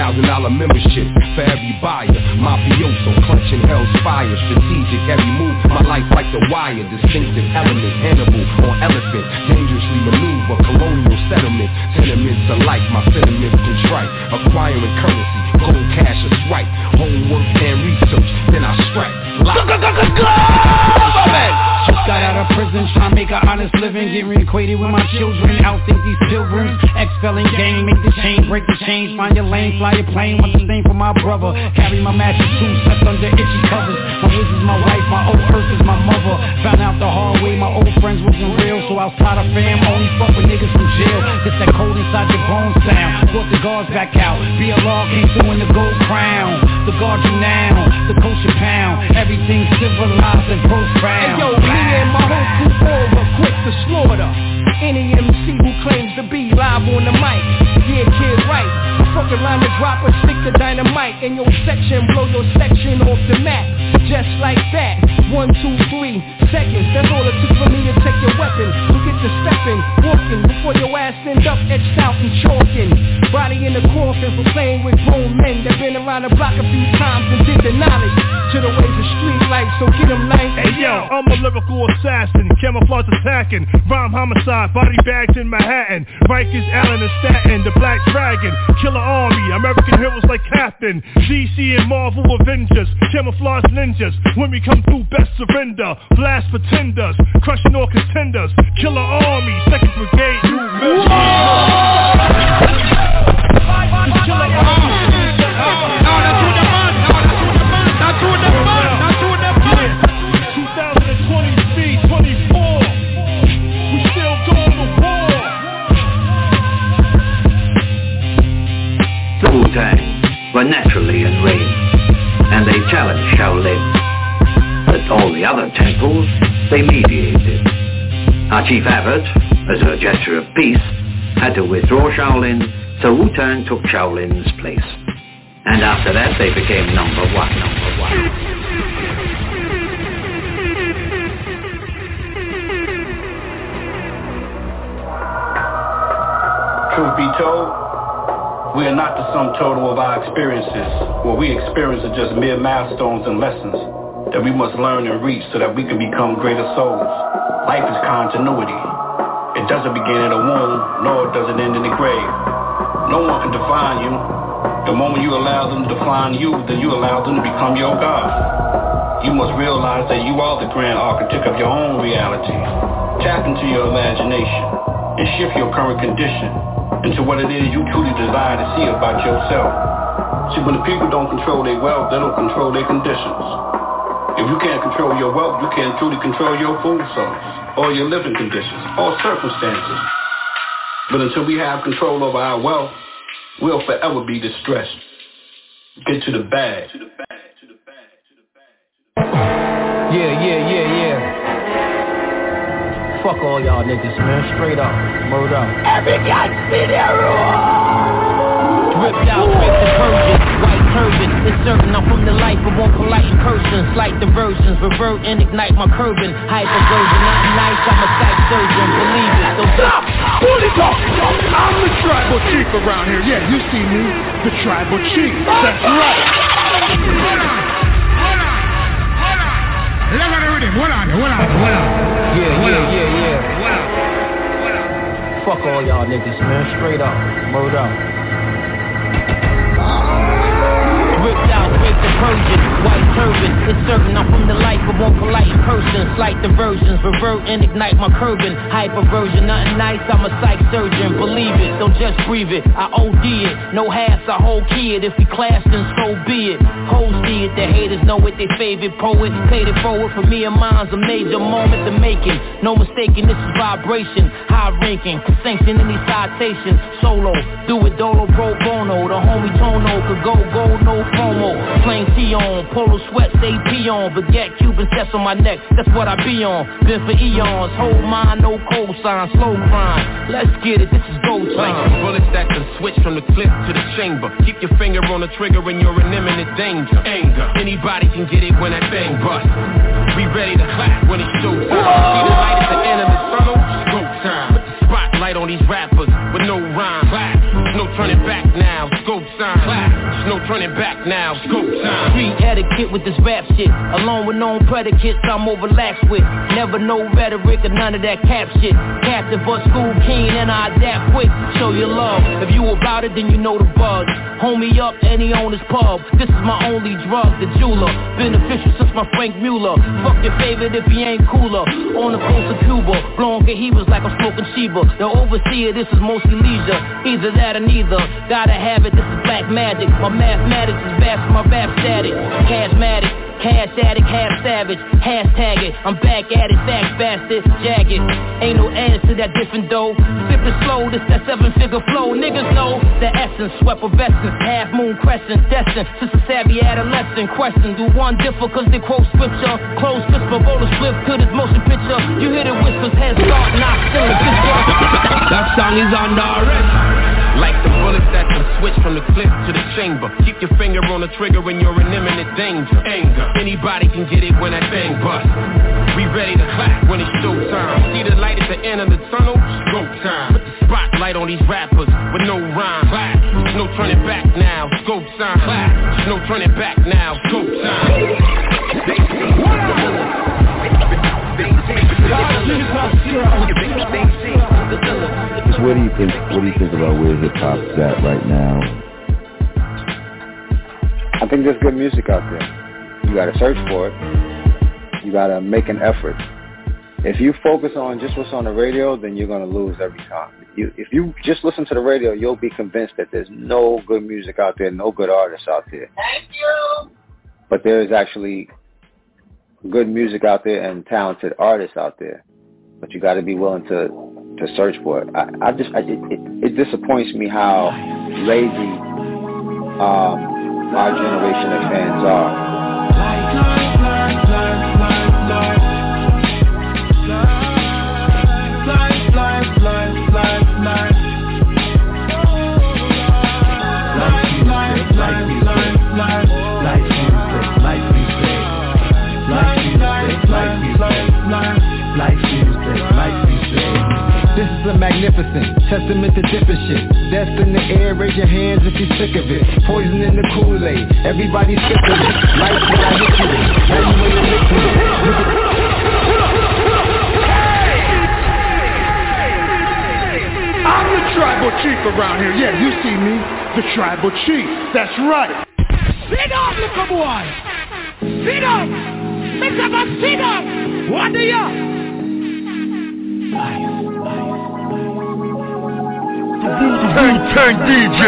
membership for every buyer. Mafioso, clutching hell's fire. Strategic, every move, my life like the wire. Distinctive element, animal or elephant. Dangerously maneuver, colonial settlement. Sentiments alike, my sentiments contrite. Acquiring currency, gold cash is right. Homework and research, then I strike. Got out of prison, trying to make an honest living. Get reacquainted with my children, outthink these pilgrims. Ex-felon gang, make the chain, break the change. Find your lane, fly your plane, what's the name for my brother? Carry my matches too, slept under itchy covers. My wiz is my wife, my old earth is my mother. Found out the hard way, my old friends wasn't real. So outside of fam, only fuck with niggas from jail. Get that cold inside your bones sound. Brought the guards back out, BLR came through in the gold crown. The guard you now, the culture pound. Everything civilized and profound. Hey, yo, and my whole crew forward, quick to slaughter any MC who claims to be live on the mic. Yeah, kid, right. Fuck around the dropper, stick to dynamite. In your section, blow your section off the map. Just like that. 1, 2, 3 seconds. That's all it took for me to take your weapon. So get to stepping, walking, before your ass end up etched out and chalking. Body in the coffin for playing with grown men that been around the block a few times and did the knowledge to the ways of street life. So get them nice. Hey yo, I'm a lyrical assassin, camouflage attacking, rhyme homicide, body bags in Manhattan, Rikers, Allen and Staten, the Black Dragon, Killer Army, American heroes like Captain, DC and Marvel Avengers, camouflage ninjas, when we come through best surrender, blast pretenders, crushing all contenders, Killer Army, 2nd Brigade, you Wu-Tang were naturally enraged, and they challenged Shaolin. But all the other temples, they mediated. Our chief abbot, as a gesture of peace, had to withdraw Shaolin, so Wu-Tang took Shaolin's place. And after that, they became number one. Truth be told, we are not the sum total of our experiences. What we experience are just mere milestones and lessons that we must learn and reach so that we can become greater souls. Life is continuity. It doesn't begin in a womb, nor does it end in the grave. No one can define you. The moment you allow them to define you, then you allow them to become your God. You must realize that you are the grand architect of your own reality. Tap into your imagination and shift your current condition into what it is you truly desire to see about yourself. See, when the people don't control their wealth, they don't control their conditions. If you can't control your wealth, you can't truly control your food source, or your living conditions, or circumstances. But until we have control over our wealth, we'll forever be distressed. Get to the bag. Yeah. Fuck all y'all niggas, man. Straight up. Murder up. Every guy's ripped out with the purges. White turban, inserting. I'm from the life of one polite person. Slight diversions, revert and ignite my curbing. Hyperversion, not nice, I'm a psych surgeon. Believe it, so stop! Bully talk! I'm the tribal chief around here. Yeah, you see me. The tribal chief. That's right. Hold on. Let me read it. Hold on. Yeah. Fuck all y'all niggas, man. Straight up. Mode up. Ripped out with the Persian, white turban. It's certain I'm from the life of one polite person. Slight diversions, revert and ignite my curbing. Hyperversion, nothing nice, I'm a psych surgeon. Believe it, don't just breathe it. I OD it, no halves, I whole key it. If we clash, then so be it. Hoes see it, the haters know it, they favorite poet. Paid it forward, for me and mine's a major moment to making. No mistaking, this is vibration. High ranking, sanction any citation. Solo, do it dolo pro bono. The homie Tono could go gold, no promo. Plain tee on, polo sweats, they pee on. But get Cuban sets on my neck, that's what I be on. Been for eons, hold mine, no cosign. Slow grind, let's get it, this is go time. Like bullets that can switch from the clip to the chamber. Keep your finger on the trigger and you're an imminent danger. Anger. Anybody can get it when that bang busts. Be ready to clap when it's showtime. See the light at the end of the tunnel? It's go time. Put the spot light on these rappers with no rhyme. Clap. No turning back now, scope sign. Clap. No turning back now, scope sign. Street etiquette with this rap shit, along with known predicates I'm overlapped with. Never know rhetoric or none of that cap shit. Captive but school keen and I adapt quick. Show your love. If you about it, then you know the buzz. Homie up and he on his pub. This is my only drug, the jeweler. Beneficial since my Frank Mueller. Fuck your favorite if he ain't cooler. On the coast of Cuba, blowing Cahibas like I'm smoking Sheba. The overseer, this is mostly leisure. Either that or neither. Gotta have it, this is black magic. My mathematics is vast, my rap static. Charismatic. Cash addict, half savage, hashtag it. I'm back at it, back bastard, jagged. Ain't no ass to that different dough. Sippin' slow, this that seven-figure flow. Niggas know the essence, swept of essence. Half moon crescent, destined. Since a savvy adolescent, question. Do one differ, cause they quote scripture. Close whisper, roll a swift to this motion picture. You hear the whispers, head start, not still. That song is on the arrest. Like the bullets that can switch from the clip to the chamber. Keep your finger on the trigger when you're in imminent danger. Anger, anybody can get it when that thing busts. We ready to clap when it's showtime. See the light at the end of the tunnel? Scope time. Put the spotlight on these rappers with no rhyme. Clap, no turning back now. Scope time. Clap, no turning back now. Scope time. What up? What do you think? What do you think about where hip hop's at right now? I think there's good music out there. You gotta search for it. You gotta make an effort. If you focus on just what's on the radio, then you're gonna lose every time. If you just listen to the radio, you'll be convinced that there's no good music out there, no good artists out there. Thank you. But there is actually good music out there and talented artists out there. But you gotta be willing to search for it. It disappoints me how lazy our generation of fans are. This is a magnificent testament to different shit. That's in the air, raise your hands if you're sick of it. Poison in the Kool-Aid, everybody's sick of it. Life's when I hit you, now you in the mix with it. Hey! I'm the tribal chief around here. Yeah, you see me, the tribal chief. That's right. Sit up, little boy. Sit up. Mr. Boss, sit up. What do you? Wu-Tang DJ.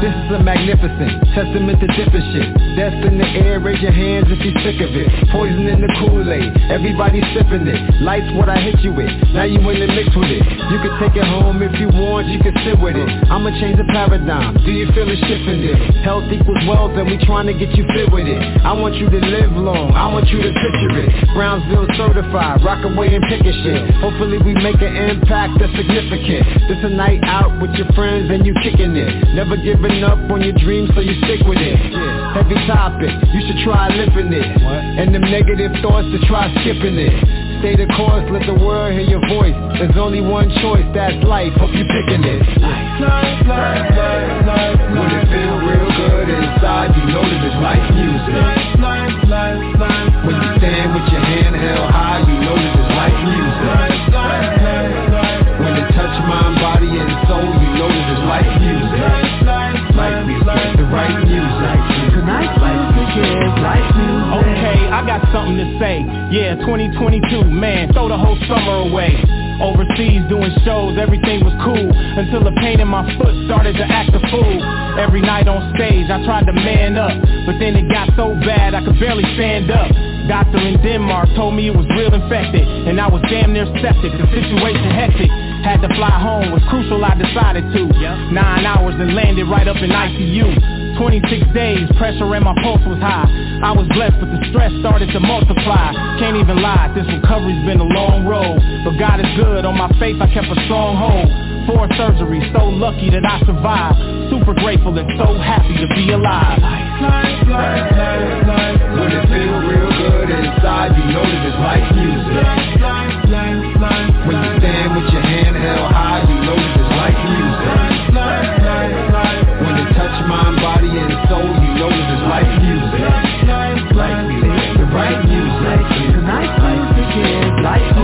This is a magnificent testament to different shit. That's in the air, raise your hands if you're sick of it. Poison in the Kool-Aid, everybody's sipping it. Life's what I hit you with, now you in the mix with it. You can take it home if you want, you can sit with it. I'ma change the paradigm, do you feel it shifting it? Health equals wealth and we trying to get you fit with it. I want you to live long, I want you to picture it. Brownsville certified, rock away and pick a shit. Hopefully we make an impact that's significant. This a night out with your friends and you kicking it. Never give it up on your dreams so you stick with it. Heavy topic, you should try living it. And them negative thoughts to try skipping it. Stay the course, let the world hear your voice. There's only one choice, that's life. Hope you're picking it. Life. When it feels real good inside, you know that it's life music. Life. When you stand with your hand held high, you know that it's life music. Life. When it touch mind, body, and soul, you know that it's life music. Life music, the right music. Tonight's music is life music. Okay, I got something to say. Yeah, 2022, man, throw the whole summer away. Overseas doing shows, everything was cool until the pain in my foot started to act a fool. Every night on stage, I tried to man up, but then it got so bad I could barely stand up. Doctor in Denmark told me it was real infected, and I was damn near septic. The situation hectic. Had to fly home, was crucial, I decided to. 9 hours and landed right up in ICU. 26 days, pressure and my pulse was high. I was blessed, but the stress started to multiply. Can't even lie, this recovery's been a long road. But God is good, on my faith I kept a strong hold. 4 surgeries, so lucky that I survived. Super grateful and so happy to be alive. Life. When it feels real good inside, you know that it's like music. Life. When you stand with your hand held high, you know that it's like music. Life. When it touch mind, body, and soul, you know that it's like music. Life. The right music. Tonight, music is like music.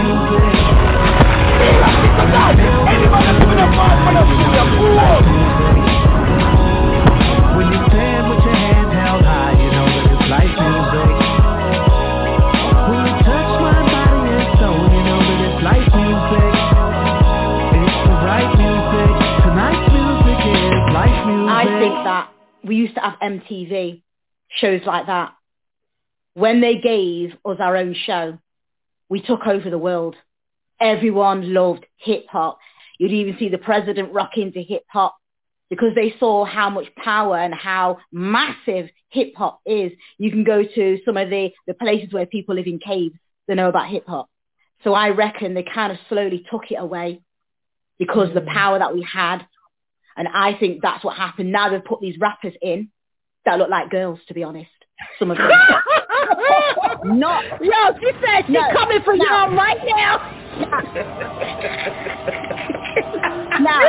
When you stand with your hand held high, you know that it's like music. When you touch my body and soul, you know that it's like music. It's the right music. Tonight's music is like music. I think that we used to have MTV shows like that. When they gave us our own show, we took over the world. Everyone loved hip-hop. You'd even see the president rocking to hip-hop because they saw how much power and how massive hip-hop is. You can go to some of the places where people live in caves that know about hip-hop. So I reckon they kind of slowly took it away because the power that we had. And I think that's what happened. Now they've put these rappers in that look like girls, to be honest. Some of them. Not. Yo, she said she's coming for y'all right now. Now.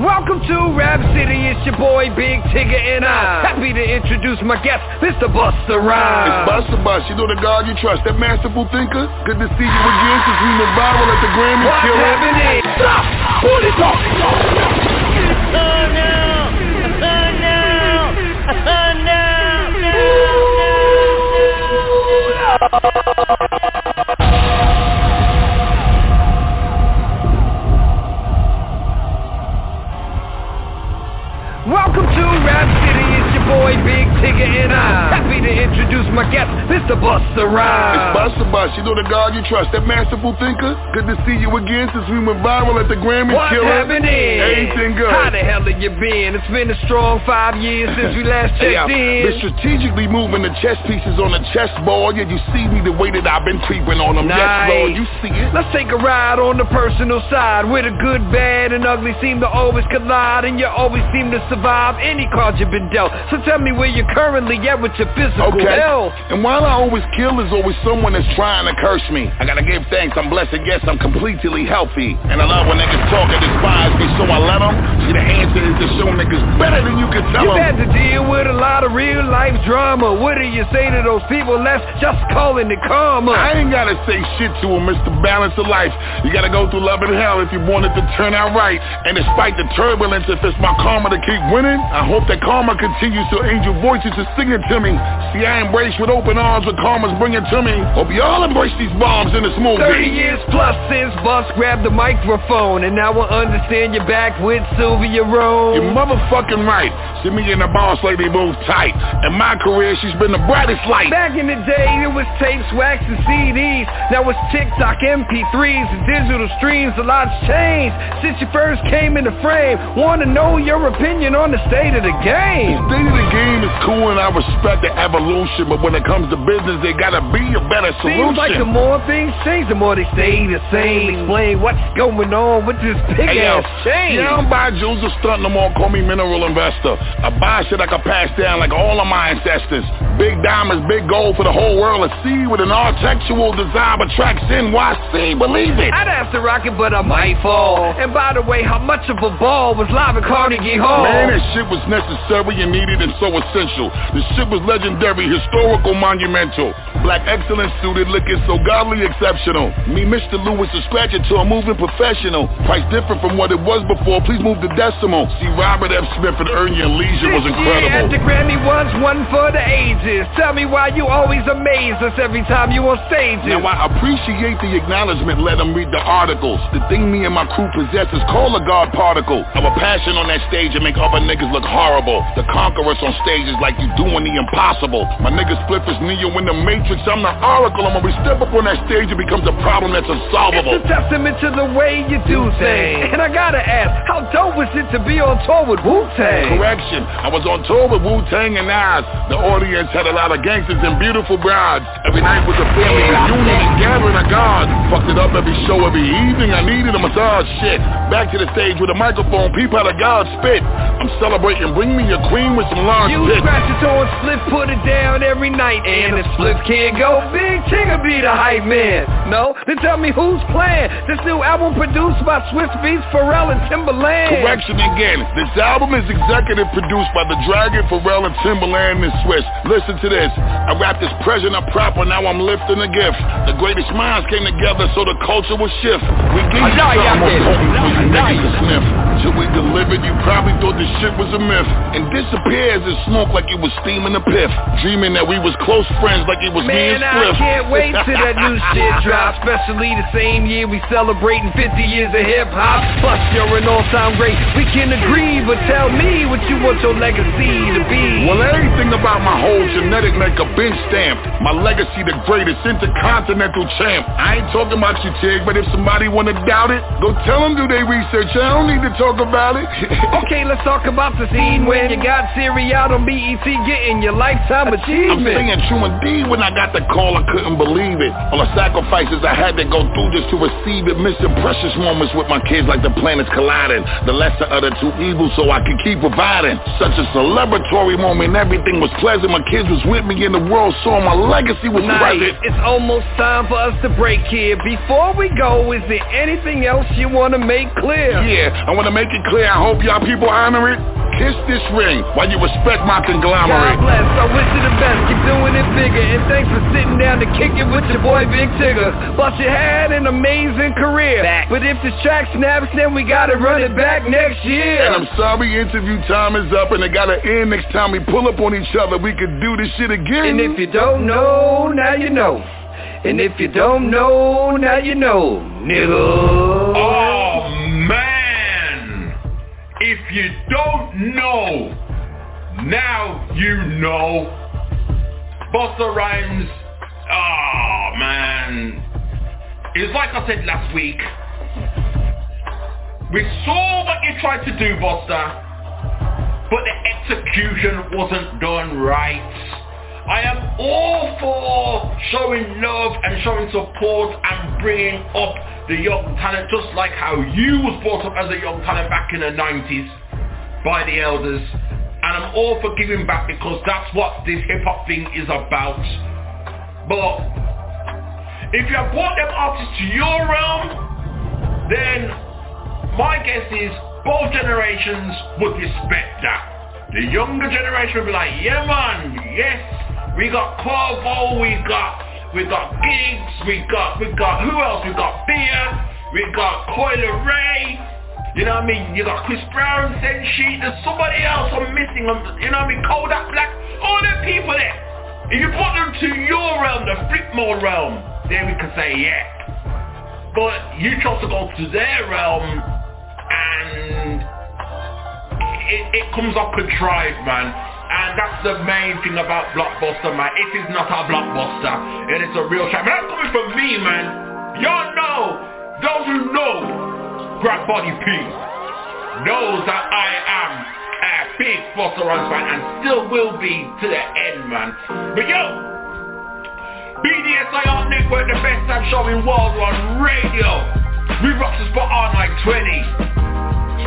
Welcome to Rap City, it's your boy Big Tigger and I. Happy to introduce my guest, Mr. Busta Rhymes. It's Busta Bust, you know the God you trust, that masterful thinker. Good to see you again since we went viral at the Grammy. What's happening? Stop! Put it off! No! Welcome to Rap City, it's your boy Big Tigger and I. Happy to introduce my guest, Mr. Busta Rhymes. It's Busta Bust, you know the God you trust, that masterful thinker. Good to see you again since we went viral at the Grammy. What's happening? Everything good. How the hell have you been? It's been a strong 5 years since we last checked in. Been strategically moving the chess pieces on the chessboard. Yeah, you see me the way that I've been creeping on them. Nice. Yes, Lord, you see it. Let's take a ride on the personal side, where the good, bad, and ugly seem to always collide, and you always seem to survive any card you've been dealt. So tell me where you're currently at with your physical health. And while I always kill, there's always someone that's trying to curse me. I gotta give thanks, I'm blessed, and yes, I'm completely healthy. And I love when niggas talk and despise me, so I let them. See, the answer is to show niggas better than you can tell them. You've had to deal with a lot of real life drama. What do you say to those people that's just calling it karma? I ain't gotta say shit to them, it's the balance of life. You gotta go through love and hell if you want it to turn out right. And despite the turbulence, if it's my karma to keep winning, I hope that karma continues so angel voices is singing to me. See, I embrace with open arms what karma's bringing to me. Hope y'all embrace these bombs in this movie. 30 years plus since Bus grabbed the microphone, and now I understand you're back with Sylvia Rowe. You're motherfucking right. See, me and the boss lady move tight. In my career, she's been the brightest light. Back in the day, it was tapes, wax, and CDs. Now it's TikTok, MP3s, and digital streams. A lot's changed since you first came into frame. Wanna know your opinion on the state of the game. The state of the game is cool and I respect the evolution, but when it comes to business, they gotta be a better solution. Seems like the more things change, the more they stay the same. Explain what's going on with this big-ass change. Yeah, I don't buy jewels or stunt no more, call me mineral investor. I buy shit I can pass down like all of my ancestors. Big diamonds, big gold for the whole world to see, with an architectural design attracts NYC, believe it. I'd have to rock it, but I might fall. And by the way, how much of a ball was live at Carnegie Hall? Man, that shit was necessary and needed and so essential. This shit was legendary, historical, monumental. Black excellence suited, looking so godly exceptional. Me, Mr. Lewis, a scratcher to a moving professional. Price different from what it was before, please move the decimal. See, Robert F. Smith and Earn Your Leisure was incredible. This year at the Grammy was one for the ages. stages. Tell me why you always amaze us every time you on stages. Now I appreciate the acknowledgement, let them read the articles. The thing me and my crew possess is called a God particle. Our passion on that stage and make other niggas look horrible. The conquerors on stages like you doing the impossible. My nigga split this Neo in the Matrix, I'm the Oracle. And when we step up on that stage it becomes a problem that's unsolvable. It's a testament to the way you do things. And I gotta ask, how dope was it to be on tour with Wu-Tang? Correction, I was on tour with Wu-Tang and Nas. The audience had a lot of gangsters and beautiful brides. Every night was a family reunion and gathering of God. Fucked it up every show, every evening I needed a massage. Shit, back to the stage with a microphone, peep out of God spit. I'm celebrating, bring me your queen with some large pits. You scratch it on split, put it down every night. And if Flip can't go, Big Tigger be the hype man. No, then tell me who's playing. This new album produced by Swiss Beats, Pharrell and Timbaland. Correction again, this album is executive produced by The Dragon, Pharrell and Timbaland and Swiss. Listen to this, I wrapped this present up proper, now I'm lifting a gift. The greatest minds came together so the culture will shift. We give you something more potent for you niggas to sniff. Till we delivered, you probably thought this shit was a myth. And disappears in smoke like it was steaming a piff. Dreaming that we was close friends like it was me and Swift. Man, I can't wait till that new shit drops. Especially the same year we celebrating 50 years of hip-hop. Plus you're an all-time great, we can agree. But tell me what you want your legacy to be. Well, everything about my whole genetic make a bench stamp. My legacy the greatest intercontinental champ. I ain't talking about you, Tig, but if somebody wanna doubt it, go tell them do they research. I don't need to talk about it. Okay, let's talk about the scene when you got serial on BET getting your lifetime achievement. I'm saying true indeed when I got the call, I couldn't believe it. All the sacrifices I had to go through just to receive it. Missing precious moments with my kids like the planets colliding. The lesser of the two evils so I could keep providing. Such a celebratory moment, everything was pleasant. My kids was with me and the world saw my legacy was private. It's almost time for us to break here. Before we go, is there anything else you want to make clear? Yeah, I want to make it clear. I hope y'all people honor it. Kiss this ring while you respect my conglomerate. God bless, I wish you the best, keep doing it bigger. And thanks for sitting down to kick it with your boy Big Tigger. But you had an amazing career back. But if this track snaps, then we gotta run it back next year. And I'm sorry, interview time is up and it gotta end. Next time we pull up on each other, we could do this shit again. And if you don't know, now you know. And if you don't know, now you know, nigga. Oh man, if you don't know, now you know. Busta Rhymes, oh man. It's like I said last week. We saw what you tried to do, Busta, but the execution wasn't done right. I am all for showing love and showing support and bringing up the young talent, just like how you was brought up as a young talent back in the 90s by the elders. And I'm all for giving back because that's what this hip-hop thing is about. But if you have brought them artists to your realm, then my guess is both generations would respect that. The younger generation would be like, yeah man, yes, we got Corvo, we got gigs, we got who else? We got Beer, we got Coil Ray, you know what I mean? You got Chris Brown, Senshi, there's somebody else I'm missing, you know what I mean? Kodak Black, all them people there. If you put them to your realm, the Flipmore realm, then we can say yeah. But you chose to go to their realm and it comes up contrived, man. And that's the main thing about Blockbuster, man. It is not a blockbuster. It is a real shame. That's coming from me, man. Y'all know, those who know Grand Body P knows that I am a big Busta Rhymes fan and still will be to the end, man. But yo, BDSIR Network, the best damn show in world on radio. We rock the spot on like 20.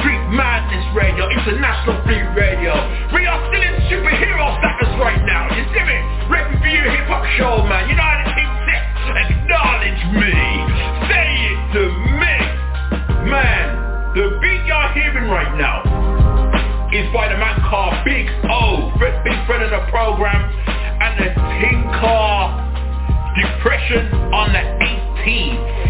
Street Madness Radio, International Free Radio. We are still in superhero status right now. You see me? Repping for your hip-hop show, man. You know how to accept, acknowledge me. Say it to me. Man, the beat you're hearing right now is by the man called Big O, big friend of the program, and the Tin Car Depression on the 18th.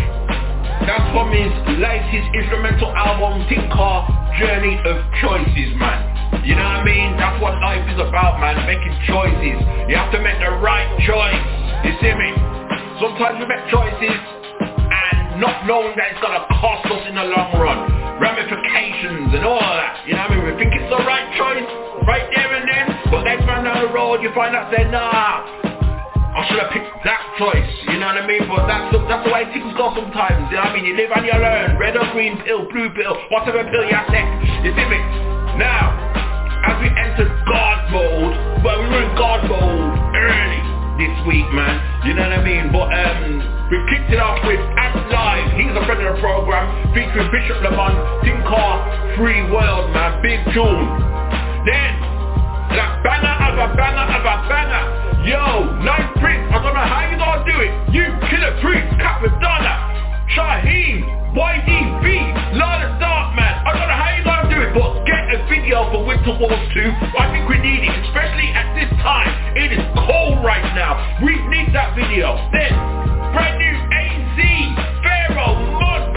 That's from his latest instrumental album, Tick Mean Mini, Journey of Choices, man. You know what I mean? That's what life is about, man, making choices. You have to make the right choice. You see me? Sometimes we make choices and not knowing that it's gonna cost us in the long run. Ramifications and all that, you know what I mean? We think it's the right choice right there and then, but next man down the road you find out they're nah, I should have picked that choice, you know what I mean? But that's the way things go sometimes, you know what I mean? You live and you learn, red or green pill, blue pill, whatever pill you have next, you see me? Now, as we entered God mode, well, we were in God mode early this week, man, you know what I mean? But we've kicked it off with Ant Live. He's a friend of the program, featuring Bishop Lamont, Tim Carr, Free World, man, big tune. Then, that banger of a banger of a banger. Yo, Nice Prince, I don't know how you gonna do it. You Killer Priest, Cat with Donna, Shaheen, YDV, Lala Dark, man. I don't know how you gonna do it, but get a video for Winter Wars 2. I think we need it, especially at this time. It is cold right now. We need that video. Then, brand new AZ, Pharaoh, Munch.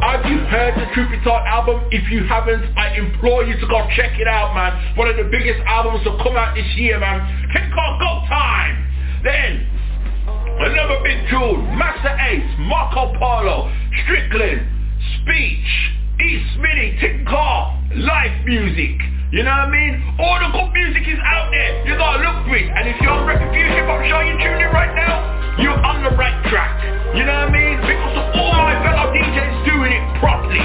Have you heard the Truth Be Told album? If you haven't, I implore you to go check it out, man. One of the biggest albums to come out this year, man. Tick on Go Time. Then, another big tune, Master Ace, Marco Polo, Strickland, Speech, E. Smitty, Tick Car, Life Music. You know what I mean? All the good music is out there. You gotta look for it. And if you're on Refugium, I'm sure you're tuning in right now. You're on the right track. You know what I mean? Because of all my fellow DJs doing it properly.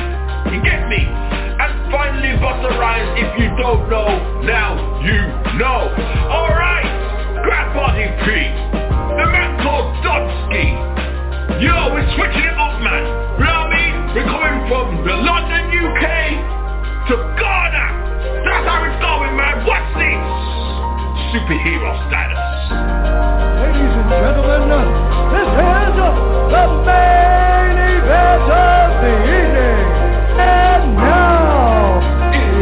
You get me? And finally, Busta Rhymes. If you don't know, now you know. All right. Grandparty P. The man called Donskii. Yo, we're switching it up, man. You know what I mean? We're coming from the London, UK to Ghana. That's how it's going, man. What's this? Superhero status. Ladies and gentlemen, this is the main event of the evening. And now, it's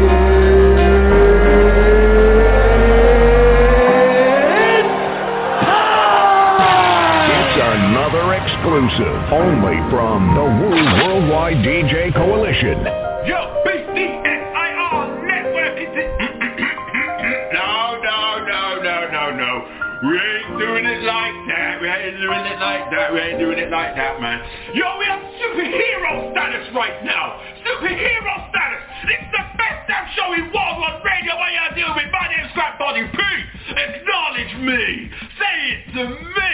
time! It's another exclusive, only from the Wu Worldwide DJ Coalition. Yo, we ain't doing it like that, man. Yo, we have superhero status right now. Superhero status. It's the best damn show in worldwide radio. What y'all dealing with? My name's Grandbody P. Acknowledge me. Say it to me.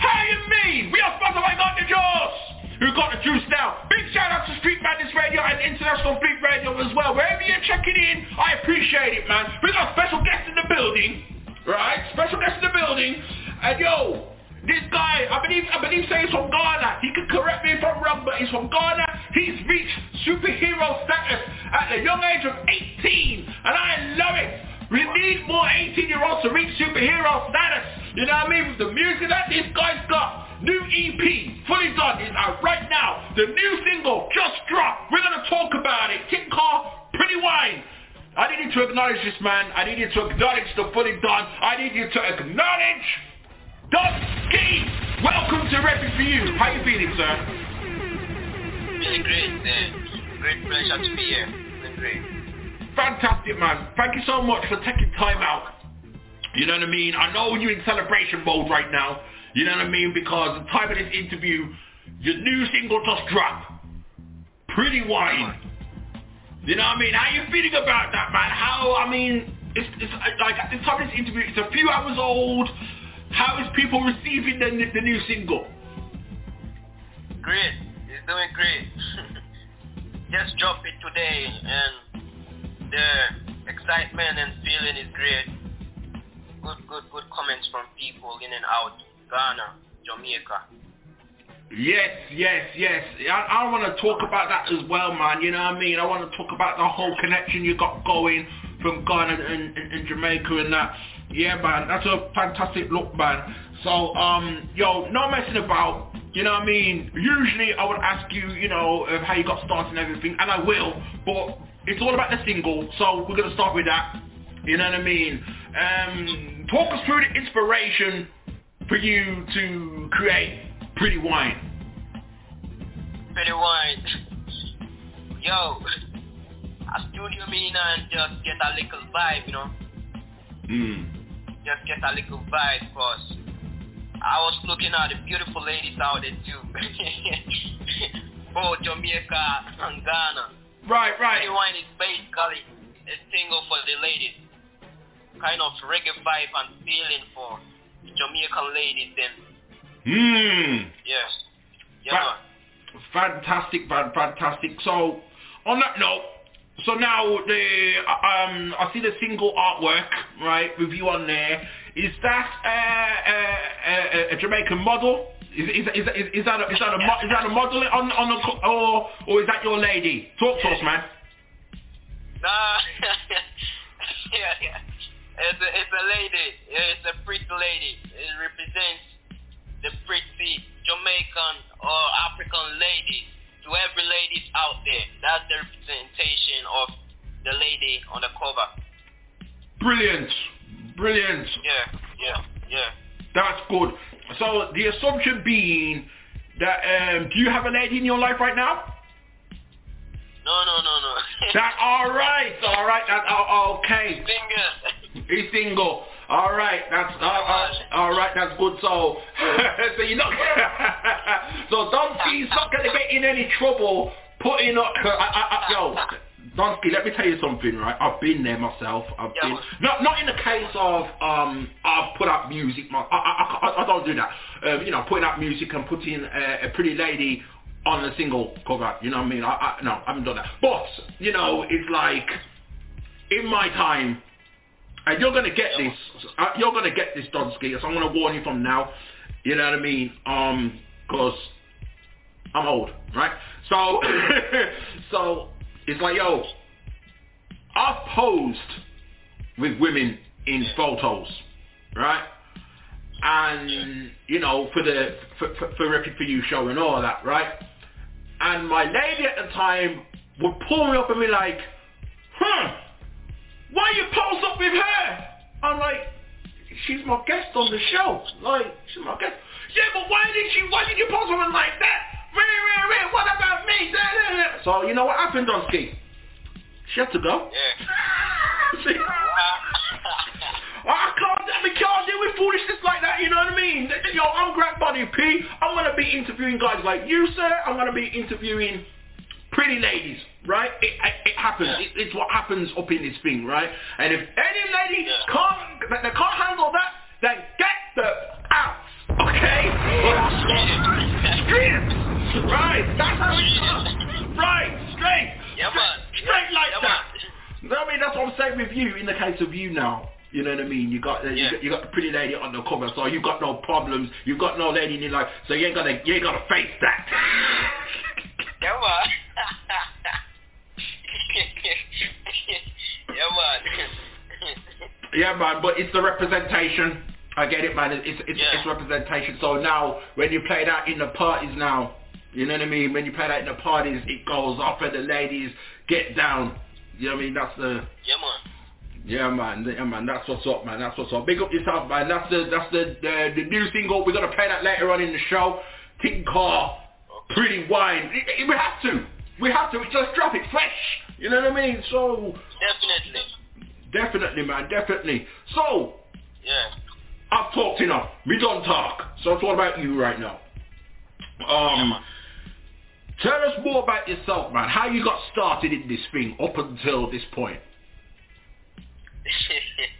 How you mean? We are sponsored by Dr. Jaws. Who got the juice now? Big shout out to Street Madness Radio and International Fleet Radio as well. Wherever you're checking in, I appreciate it, man. We got special guests in the building. Right? Special guests in the building. And yo, this guy, I believe he's from Ghana. He could correct me if I'm wrong, but he's from Ghana. He's reached superhero status at the young age of 18, and I love it. We need more 18-year-olds to reach superhero status. You know what I mean? With the music that this guy's got, new EP, fully done, is out right now. The new single just dropped. We're gonna talk about it. Tick Car, Pretty Wine. I need you to acknowledge this, man. I need you to acknowledge the fully done. I need you to acknowledge Donskii! Welcome to Repping for You. How you feeling, sir? Feeling great, great pleasure to be here. Feeling great. Fantastic, man. Thank you so much for taking time out. You know what I mean? I know you're in celebration mode right now. You know what I mean? Because the time of this interview, your new single just dropped. Pretty Wine. You know what I mean? How you feeling about that, man? It's like at the time of this interview, it's a few hours old. How is people receiving the new single? Great. It's doing great. Just dropped it today, and the excitement and feeling is great. Good comments from people in and out. Ghana, Jamaica. Yes. I want to talk about that as well, man. You know what I mean? I want to talk about the whole connection you got going from Ghana and Jamaica and that. Yeah, man, that's a fantastic look, man. So, yo, no messing about, you know what I mean? Usually I would ask you, you know, how you got started and everything, and I will, but it's all about the single, so we're going to start with that, you know what I mean? Talk us through the inspiration for you to create Pretty Wine. Pretty Wine. Yo, a studio arena and just get a little vibe, you know. Just get a little vibe, cause I was looking at the beautiful ladies out there too. Both Jamaica and Ghana. Right. Everyone is basically a single for the ladies. Kind of reggae vibe and feeling for Jamaican ladies then. Yes. Yeah. Fantastic. So on that note, so now the I see the single artwork, right, review on there. Is that a Jamaican model? Is that a model on the or is that your lady? Talk to us, man. Nah. Yeah. It's a lady. It's a pretty lady. It represents the pretty Jamaican or African ladies. To every ladies out there, that's the representation of the lady on the cover. Brilliant. Yeah. That's good. So the assumption being that do you have a lady in your life right now? No. That all right. That's okay. He's single. All right, that's good. So, so you're not. So Donskii's not gonna get in any trouble putting up. Donskii, let me tell you something, right? I've been there myself. I've been not in the case of I've put out music. I don't do that. Putting out music and putting a pretty lady on a single cover. You know what I mean? No, I haven't done that. But it's like in my time. And you're gonna get this. You're gonna get this, Donskii. So I'm gonna warn you from now. You know what I mean? 'Cause I'm old, right? So, so it's like, yo, I've posed with women in photos, right? And for Record for You show and all that, right? And my lady at the time would pull me up and be like, why you pose up with her? I'm like, she's my guest on the show. Like, she's my guest. Yeah, but why did you pose up like that? What about me? So you know what happened, Donskii? She had to go. Yeah. See? We can't deal with foolishness like that, you know what I mean? I'm Grand Buddy P. I'm going to be interviewing guys like you, sir. I'm going to be interviewing pretty ladies, right? It happens. Yeah. It's what happens up in this thing, right? And if any lady can't handle that, then get the out, okay? Straight, right? That's how it goes, right? Straight like that. No, I mean that's what I'm saying with you. In the case of you now, you know what I mean? You got the pretty lady on the cover, so you've got no problems. You've got no lady in your life, so you ain't gotta face that. Yeah, man. Yeah, man. But it's the representation. I get it, man. It's representation. So now, when you play that in the parties, now you know what I mean. When you play that in the parties, it goes off and the ladies get down. You know what I mean? That's the. Yeah, man. Yeah man, that's what's up, man. That's what's up. Big up yourself, man. That's the new single. We're gonna play that later on in the show. Think Car. Pretty wine. We have to. We just drop it fresh. You know what I mean? So definitely, man. Definitely. So I've talked enough. We don't talk. So it's all about you right now. Tell us more about yourself, man. How you got started in this thing up until this point? Basically,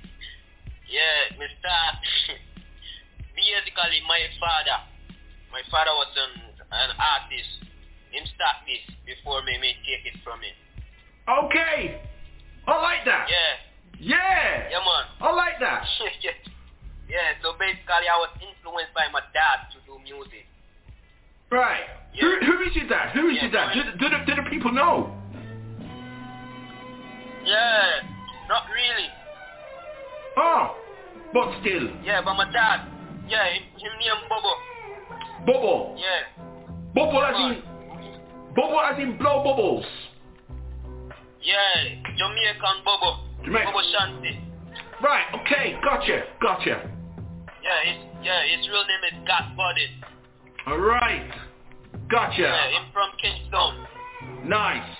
my father was an artist. Him start this before me take it from him. Okay. I like that. Yeah. Yeah, man. I like that. Yeah, so basically I was influenced by my dad to do music. Right. Yeah. Who is your dad? Do the people know? Yeah, not really. Oh, but still. Yeah, but my dad, him named Bobo. Yeah. Bubble as in blow bubbles. Yeah, Jamaican bubble. Bubble shanty. Right, okay, gotcha. His real name is Godbody. Alright. Gotcha. Yeah, he's from Kingston. Nice.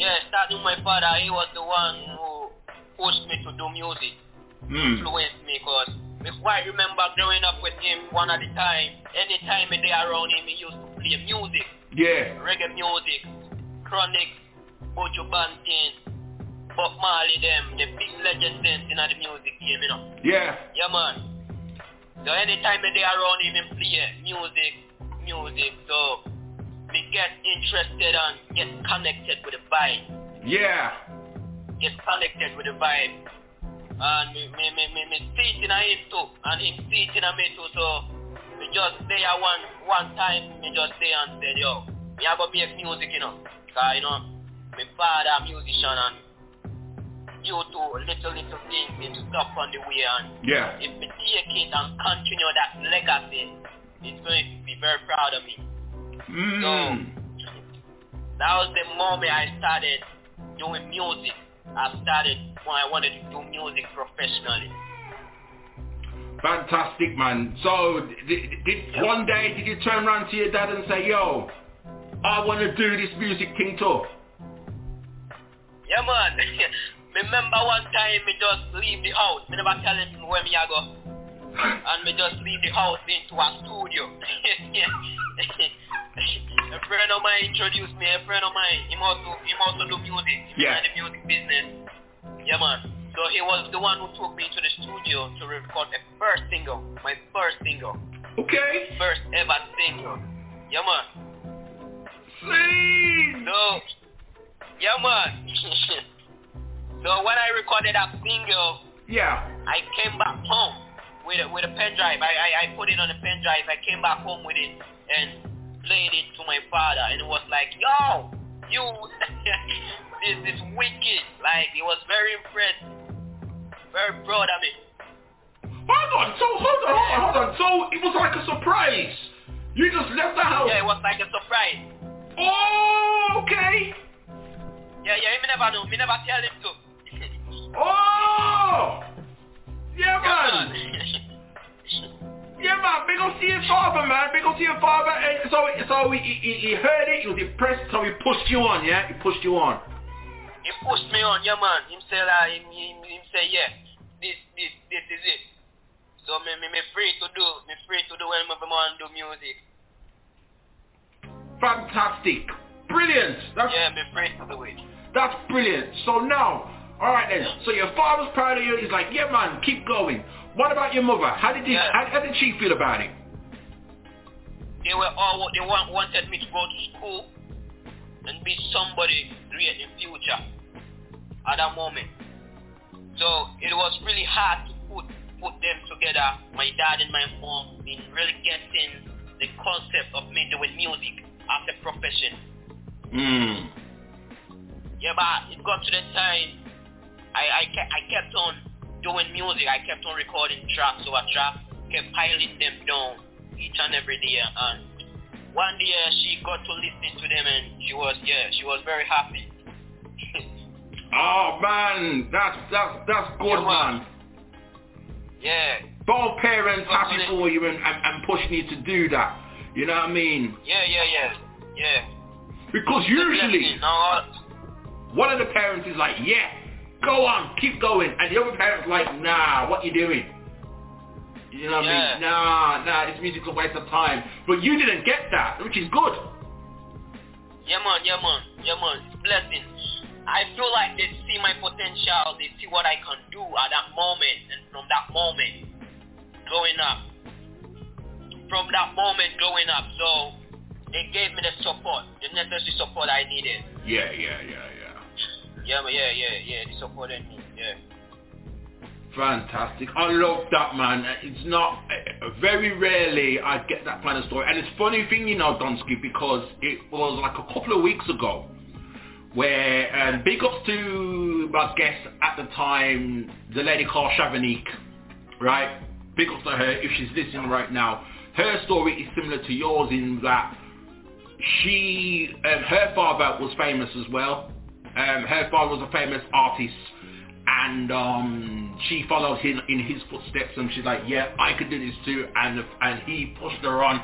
Yes, that was my father. He was the one who pushed me to do music, influenced me, because I remember growing up with him one at a time. Any time a day around him, he used to play music. Yeah. Reggae music, Chronic, Bojo Bantin, Bob Marley, them, the big legends in the music game, you know. Yeah. Yeah, man. So any time a day around him, he play music. So we get interested and get connected with the vibe. Yeah. Get connected with the vibe. And me teaching him too, and him teaching me too, so we just stay at one time, we just stay and say, yo, we have to make music, you know, because, you know, my father musician, and you do little things and stuff on the way, and yeah, if we take it and continue that legacy, it's going to be very proud of me. So, that was the moment I started doing music. I started when I wanted to do music professionally. Fantastic, man. So, did one day did you turn around to your dad and say, yo, I want to do this music thing too? Yeah, man. Remember one time me just leave the house. Me never tell him where me I go. And me just leave the house into a studio. A friend of mine introduced me, he also do music, in the music business. Yeah, man. So he was the one who took me to the studio to record my first single. Okay. First ever single. Yeah, man. Please. So, yeah, man. So when I recorded that single, I came back home with a pen drive. I put it on a pen drive. I came back home with it and played it to my father, and it was like, yo, you, this is wicked. Like, he was very impressed, very proud of me. Hold on, so it was like a surprise. You just left the house. Yeah, it was like a surprise. Oh, okay. Yeah, he never know, me never tell him to. Oh, yeah, man. Yeah, man, big up to your father, man. Big up to your father. And so he heard it, he was impressed, so he pushed you on, yeah? He pushed you on. He pushed me on, yeah, man. He said, this is it. So me free to do whatever I want to do music. Fantastic. Brilliant. Yeah, me free to do it. That's brilliant. So now, all right then, so your father's proud of you, he's like, yeah, man, keep going. What about your mother? How did she feel about it? They wanted me to go to school and be somebody great in the future at that moment. So it was really hard to put them together, my dad and my mom, in really getting the concept of me doing music as a profession. Yeah, but it got to the time I kept on doing music. I kept on recording tracks over tracks, kept piling them down each and every day, and one day she got to listening to them, and she was very happy. Oh, man, that's good, yeah, man. Yeah. Both parents happy for you and pushing you to do that. You know what I mean? Yeah. Because usually, one of the parents is like, yeah, go on, keep going, and the other parent's like, nah, what you doing? You know what I mean? Nah, this music's a waste of time. But you didn't get that, which is good. Yeah, man, it's blessings. I feel like they see my potential, they see what I can do at that moment, and from that moment, growing up, so they gave me the support, the necessary support I needed. Yeah. Yeah, they supported me, yeah. Fantastic. I love that, man. It's not, very rarely I get that kind of story. And it's funny thing, you know, Donskii, because it was like a couple of weeks ago where, big ups to my guest at the time, the lady called Chavanique, right? Big ups to her if she's listening right now. Her story is similar to yours in that she, her father was famous as well. Her father was a famous artist, and she followed him in his footsteps, and she's like, yeah, I could do this too, and he pushed her on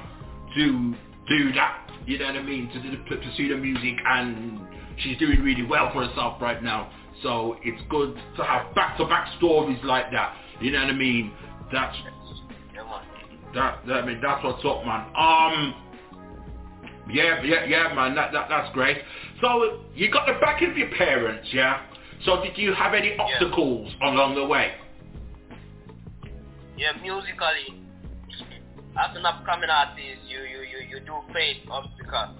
to do that, you know what I mean, to pursue the music, and She's doing really well for herself right now. So it's good to have back-to-back stories like that. You know what I mean? That's what's up, man. Yeah, man. That's great. So you got the back of your parents, yeah. So did you have any obstacles along the way? Yeah, musically, as an upcoming artist, you do face obstacles,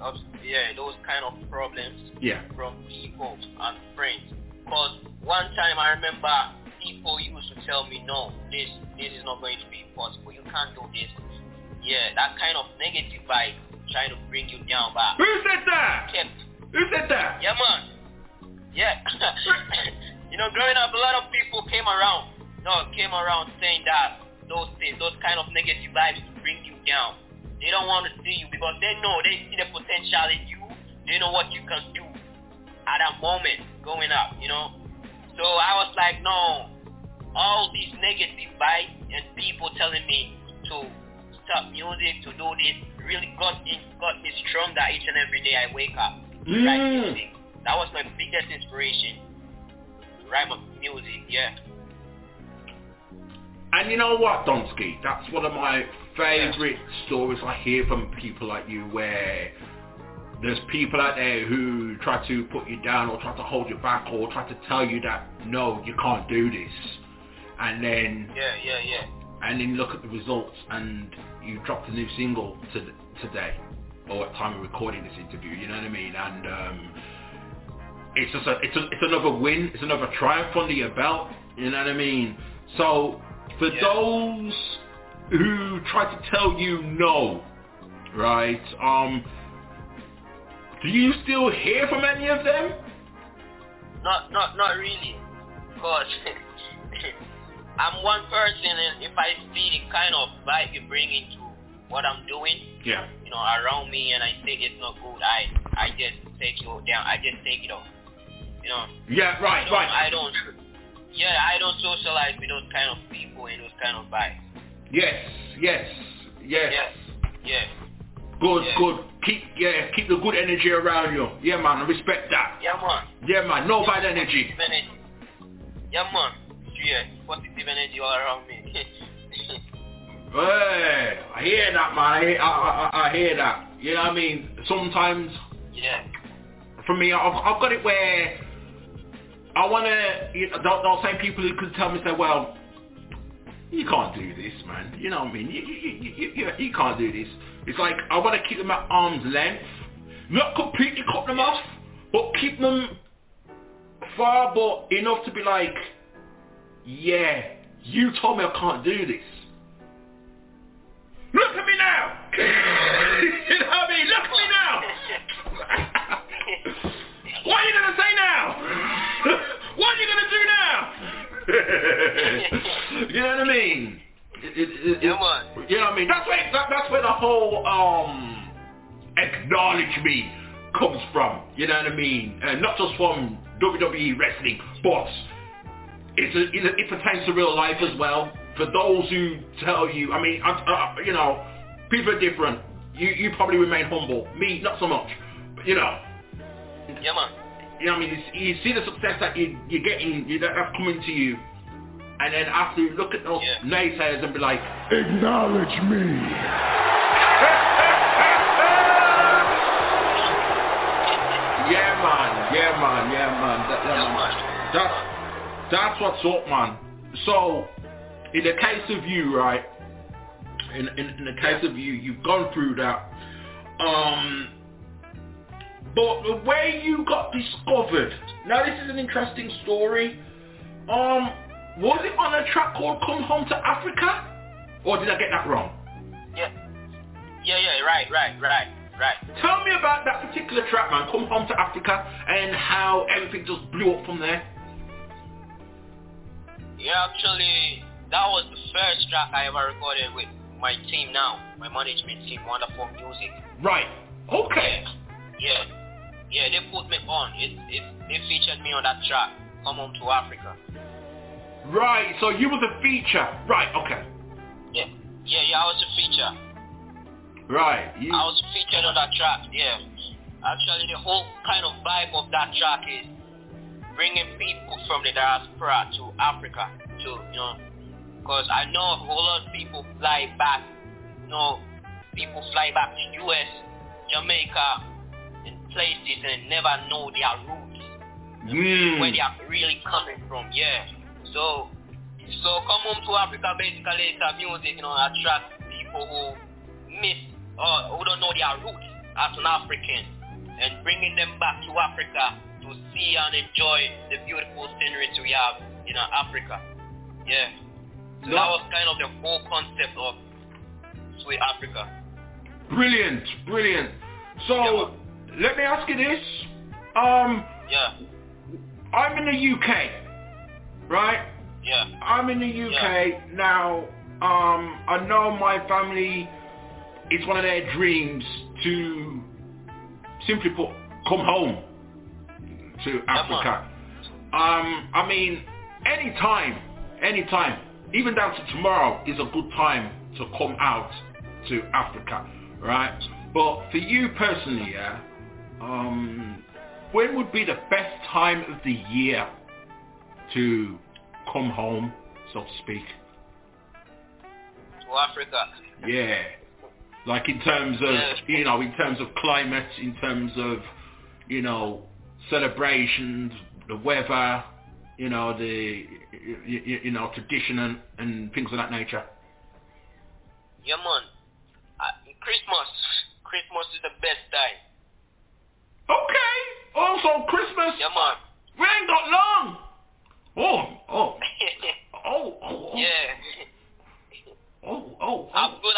those kind of problems from people and friends. Because one time I remember people used to tell me, no, this is not going to be possible. You can't do this. Yeah, that kind of negative vibe trying to bring you down. But who said that? Who said that? Yeah, man. Yeah. You know, growing up, a lot of people came around saying that those things, those kind of negative vibes bring you down. They don't want to see you because they see the potential in you. They know what you can do at that moment going up, you know. So I was like, no, all these negative vibes and people telling me to stop music, to do this, really got me stronger each and every day I wake up. Write music. That was my biggest inspiration. Write my music, yeah. And you know what, Donskii? That's one of my favorite stories I hear from people like you, where there's people out there who try to put you down or try to hold you back or try to tell you that, no, you can't do this. And then... Yeah. And then look at the results, and you dropped a new single today, or at the time of recording this interview, you know what I mean? And it's just it's another win. It's another triumph under your belt, you know what I mean? So for those who try to tell you no, right, do you still hear from any of them? Not really, because I'm one person, and if I see the kind of vibe you bring into what I'm doing, you know, around me, and I think it's not good, I just take you down. I just take it off, you know. Yeah, right, I don't socialize with those kind of people and those kind of vibes. Yes. Good. Keep the good energy around you. Yeah, man, I respect that. Yeah, man. No bad energy. Yeah, man. Yeah, positive energy all around me. Hey, I hear that, man. I hear that. You know what I mean? Sometimes, for me, I've got it where I want to, you know, those same people who could tell me, say, well, you can't do this, man. You know what I mean? You can't do this. It's like, I want to keep them at arm's length. Not completely cut them off, but keep them far, but enough to be like, yeah, you told me I can't do this. Look at me now! You know what I mean? Look at me now! What are you going to say now? What are you going to do now? You know what I mean? You know what I mean? That's where the whole acknowledge me comes from. You know what I mean? Not just from WWE wrestling, but it pertains to real life as well. For those who tell you, I mean, you know, people are different. You probably remain humble. Me, not so much. But, you know. Yeah, man. You know what I mean? You see the success that you're getting, that's coming to you. And then after you look at those naysayers and be like, acknowledge me. Yeah, man. That's what's up, man. So, in the case of you, right? In the case of you, you've gone through that. But the way you got discovered. Now, this is an interesting story. Was it on a track called "Come Home to Africa," or did I get that wrong? Yeah. Right. Tell me about that particular track, man. "Come Home to Africa," and how everything just blew up from there. Yeah, actually, that was the first track I ever recorded with my team now, my management team, Wonderful Music. Right. Okay. Yeah, they put me on. They featured me on that track, "Come Home to Africa." Right, so you was a feature. Right, okay. Yeah, I was a feature. Right. I was featured on that track, yeah. Actually, the whole kind of vibe of that track is bringing people from the diaspora to Africa, to, you know, because I know a whole lot of people fly back, you know, people fly back to U.S., Jamaica, and places and never know their roots, where they are really coming from, yeah. So Come Home to Africa basically is a music, you know, attracts people who miss, who don't know their roots as an African, and bringing them back to Africa to see and enjoy the beautiful scenery we have in Africa. Yeah. So that was kind of the whole concept of Sweet Africa. Brilliant, brilliant. So let me ask you this. I'm in the UK, right? Yeah. I'm in the UK now. I know my family, it's one of their dreams to, simply put, come home to Africa. I mean, any time, even down to tomorrow is a good time to come out to Africa, right? But for you personally, yeah, when would be the best time of the year to come home, so to speak? To Africa. Yeah. Like in terms of, you know, in terms of climate, in terms of, you know, celebrations, the weather, you know, the, you know, tradition and things of that nature. Yeah, man. Christmas is the best time. Okay. Also, Christmas. Yeah, man. We ain't got long. I feel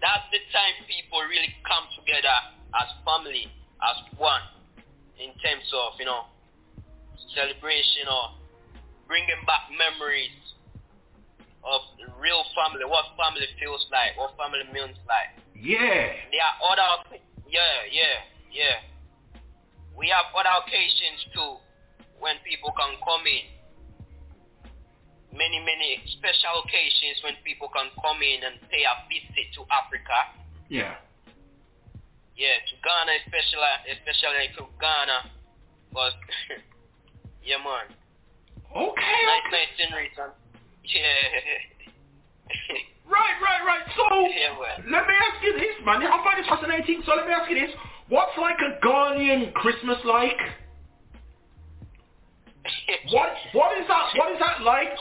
that's the time people really come together as family, as one, in terms of, you know, celebration or bringing back memories of real family, what family feels like, what family means like. Yeah. There are other, we have other occasions too, when people can come in. Many special occasions when people can come in and pay a visit to Africa. Yeah. Yeah, to Ghana especially to Ghana. But yeah, man. Okay. Nice scenery, son. Yeah. Right. So let me ask you this, man. I find this fascinating. So let me ask you this: what's like a Ghanaian Christmas like? What is that like?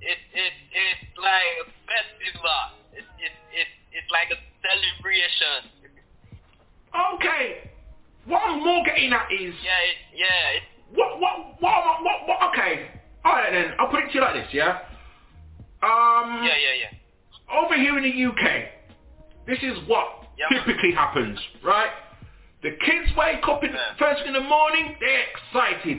It's like a festival. It's like a celebration. Okay. What I'm more getting at is What? Okay. All right then. I'll put it to you like this. Yeah. Over here in the UK, this is what typically happens, right? The kids wake up first in the morning, they're excited.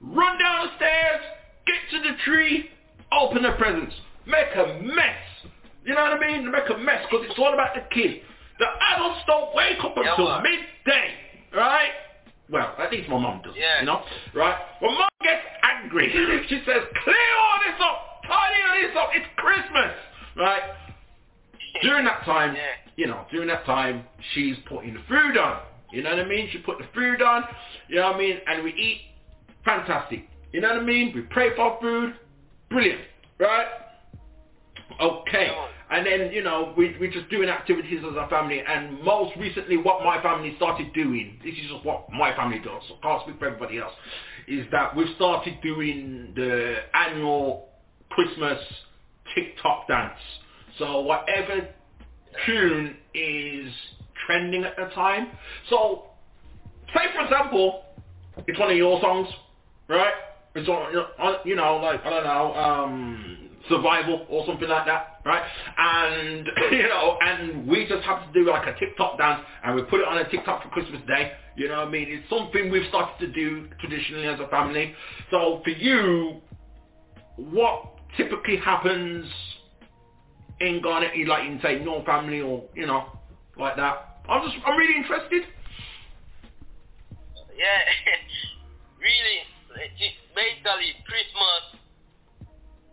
Run down the stairs, get to the tree, open the presents. Make a mess. You know what I mean? Make a mess, because it's all about the kids. The adults don't wake up until midday, right? Well, at least my mum does, you know? Right? My mum gets angry. She says, clear all this up, tidy all this up, it's Christmas, right? During that time, she's putting the food on. You know what I mean? She put the food on, you know what I mean? And we eat, fantastic. You know what I mean? We pray for food, brilliant, right? Okay. And then, you know, we're just doing activities as a family. And most recently what my family started doing, this is just what my family does, so I can't speak for everybody else, is that we've started doing the annual Christmas TikTok dance. So whatever tune is trending at the time. So, say for example, it's one of your songs, right? It's on, you know, like, I don't know, Survival or something like that, right? And, you know, and we just have to do like a TikTok dance, and we put it on a TikTok for Christmas Day, you know what I mean? It's something we've started to do traditionally as a family. So for you, what typically happens in Ghana, like in, say, your family or, you know, like that? I'm really interested. Yeah, really. It's basically Christmas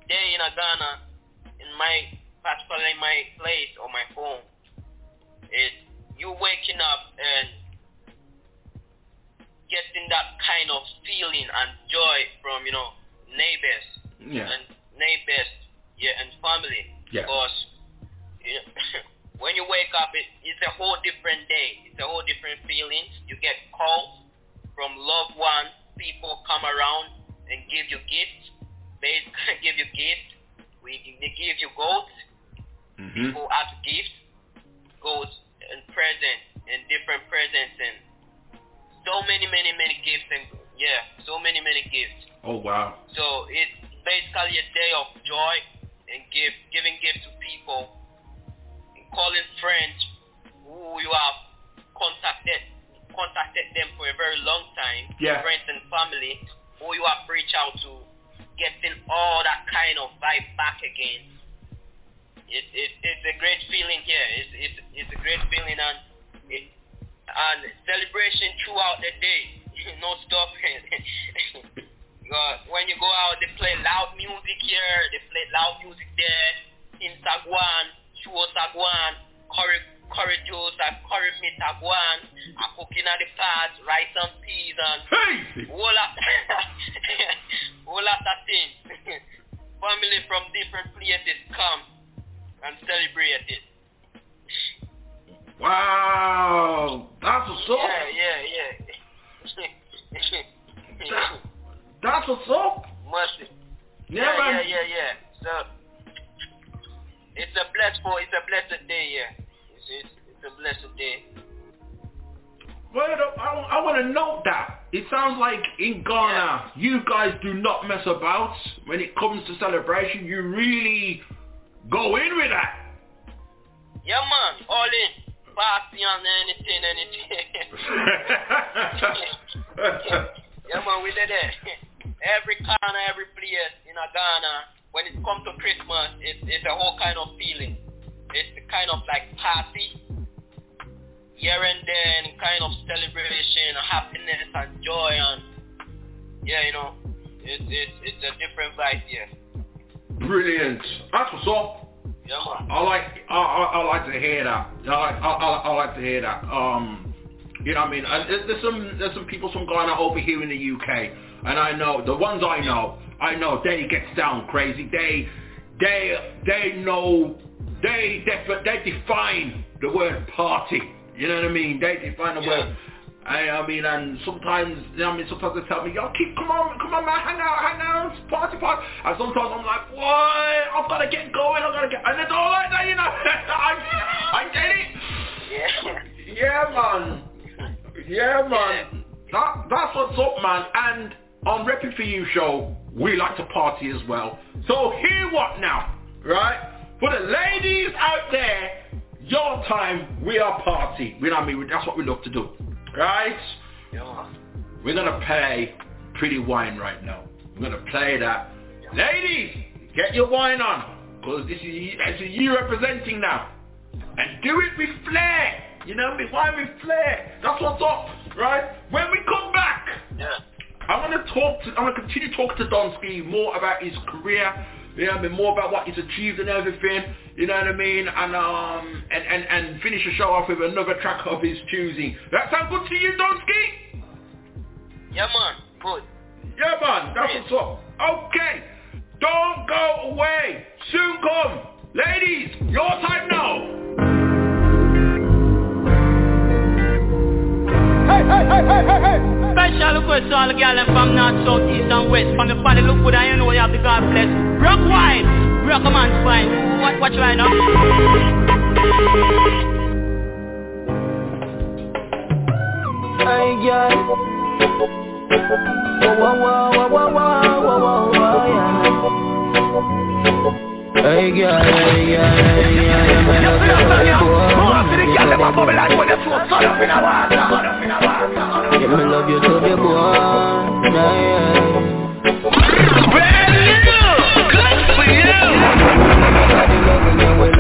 Day in Ghana, in my place or my home. It's you wake up, it's a whole different day. It's a whole different feeling. You get calls from loved ones. People come around and give you gifts. They give you gifts. They give you goats. Mm-hmm. People ask gifts, goats, and presents, and different presents, and so many gifts. And yeah, so many gifts. Oh, wow. So it's basically a day of joy and giving gifts to people, and calling friends who you have contacted them for a very long time, yeah. Friends and family, who you have reached out to, getting all that kind of vibe back again. It's a great feeling here. It's a great feeling, and celebration throughout the day. No stopping. When you go out, they play loud music here, they play loud music there, in Sagwan, Chuo Sagwan, Korimi Sagwan, Akokina the Pass, Rice and Peas, and all that thing. Family from different places come and celebrate it. Wow, that's what's up. Yeah. That's what's up. Must. Yeah. So it's a blessed day. Yeah, it's a blessed day. Word up! I want to note that. It sounds like in Ghana, you guys do not mess about when it comes to celebration. You really go in with that. Yeah, man, all in. Party on anything. Yeah, man, we did it. Every corner, every place in Ghana, when it comes to Christmas, it's a whole kind of feeling. It's the kind of like party, here and there, and kind of celebration, happiness, and joy, and yeah, you know, it's a different vibe here. Brilliant. That's what's up. Yeah, man. I like to hear that. I like to hear that. You know what I mean? There's some people from Ghana over here in the UK, and I know the ones I know they get down crazy. They define the word party. You know what I mean? They define the word. I mean, and sometimes, you know what I mean, sometimes they tell me, yo, come on, man, hang out, party. And sometimes I'm like, what? I've got to get going. And it's all like that, you know. I get it. Yeah, man. That's what's up, man. And on Repping For You show, we like to party as well. So hear what now, right? For the ladies out there, your time, we are party. You know what I mean? That's what we love to do, right? Yeah. We're going to play Pretty Wine right now. We're going to play that. Yeah. Ladies, get your wine on, because this is you representing now. And do it with flair. You know me? Why with flair? That's what's up, right? When we come back, I'm gonna continue talking to Donskii more about his career. You know what I mean? More about what he's achieved and everything. You know what I mean? And and finish the show off with another track of his choosing. That sound good to you, Donskii? Yeah, man. Good. Yeah, man. That's what's up. Okay. Don't go away. Soon come, ladies. Your time now. Hey. Special request to all the girls from north, south, east and west. From the body look good and you know you have the God bless. Rock wine, rock a man's wine. Watch right now. Hey girl, yeah. Hey girl, yeah. Let me love you till you're born, yeah. Brand new, good for you. Everybody loving you with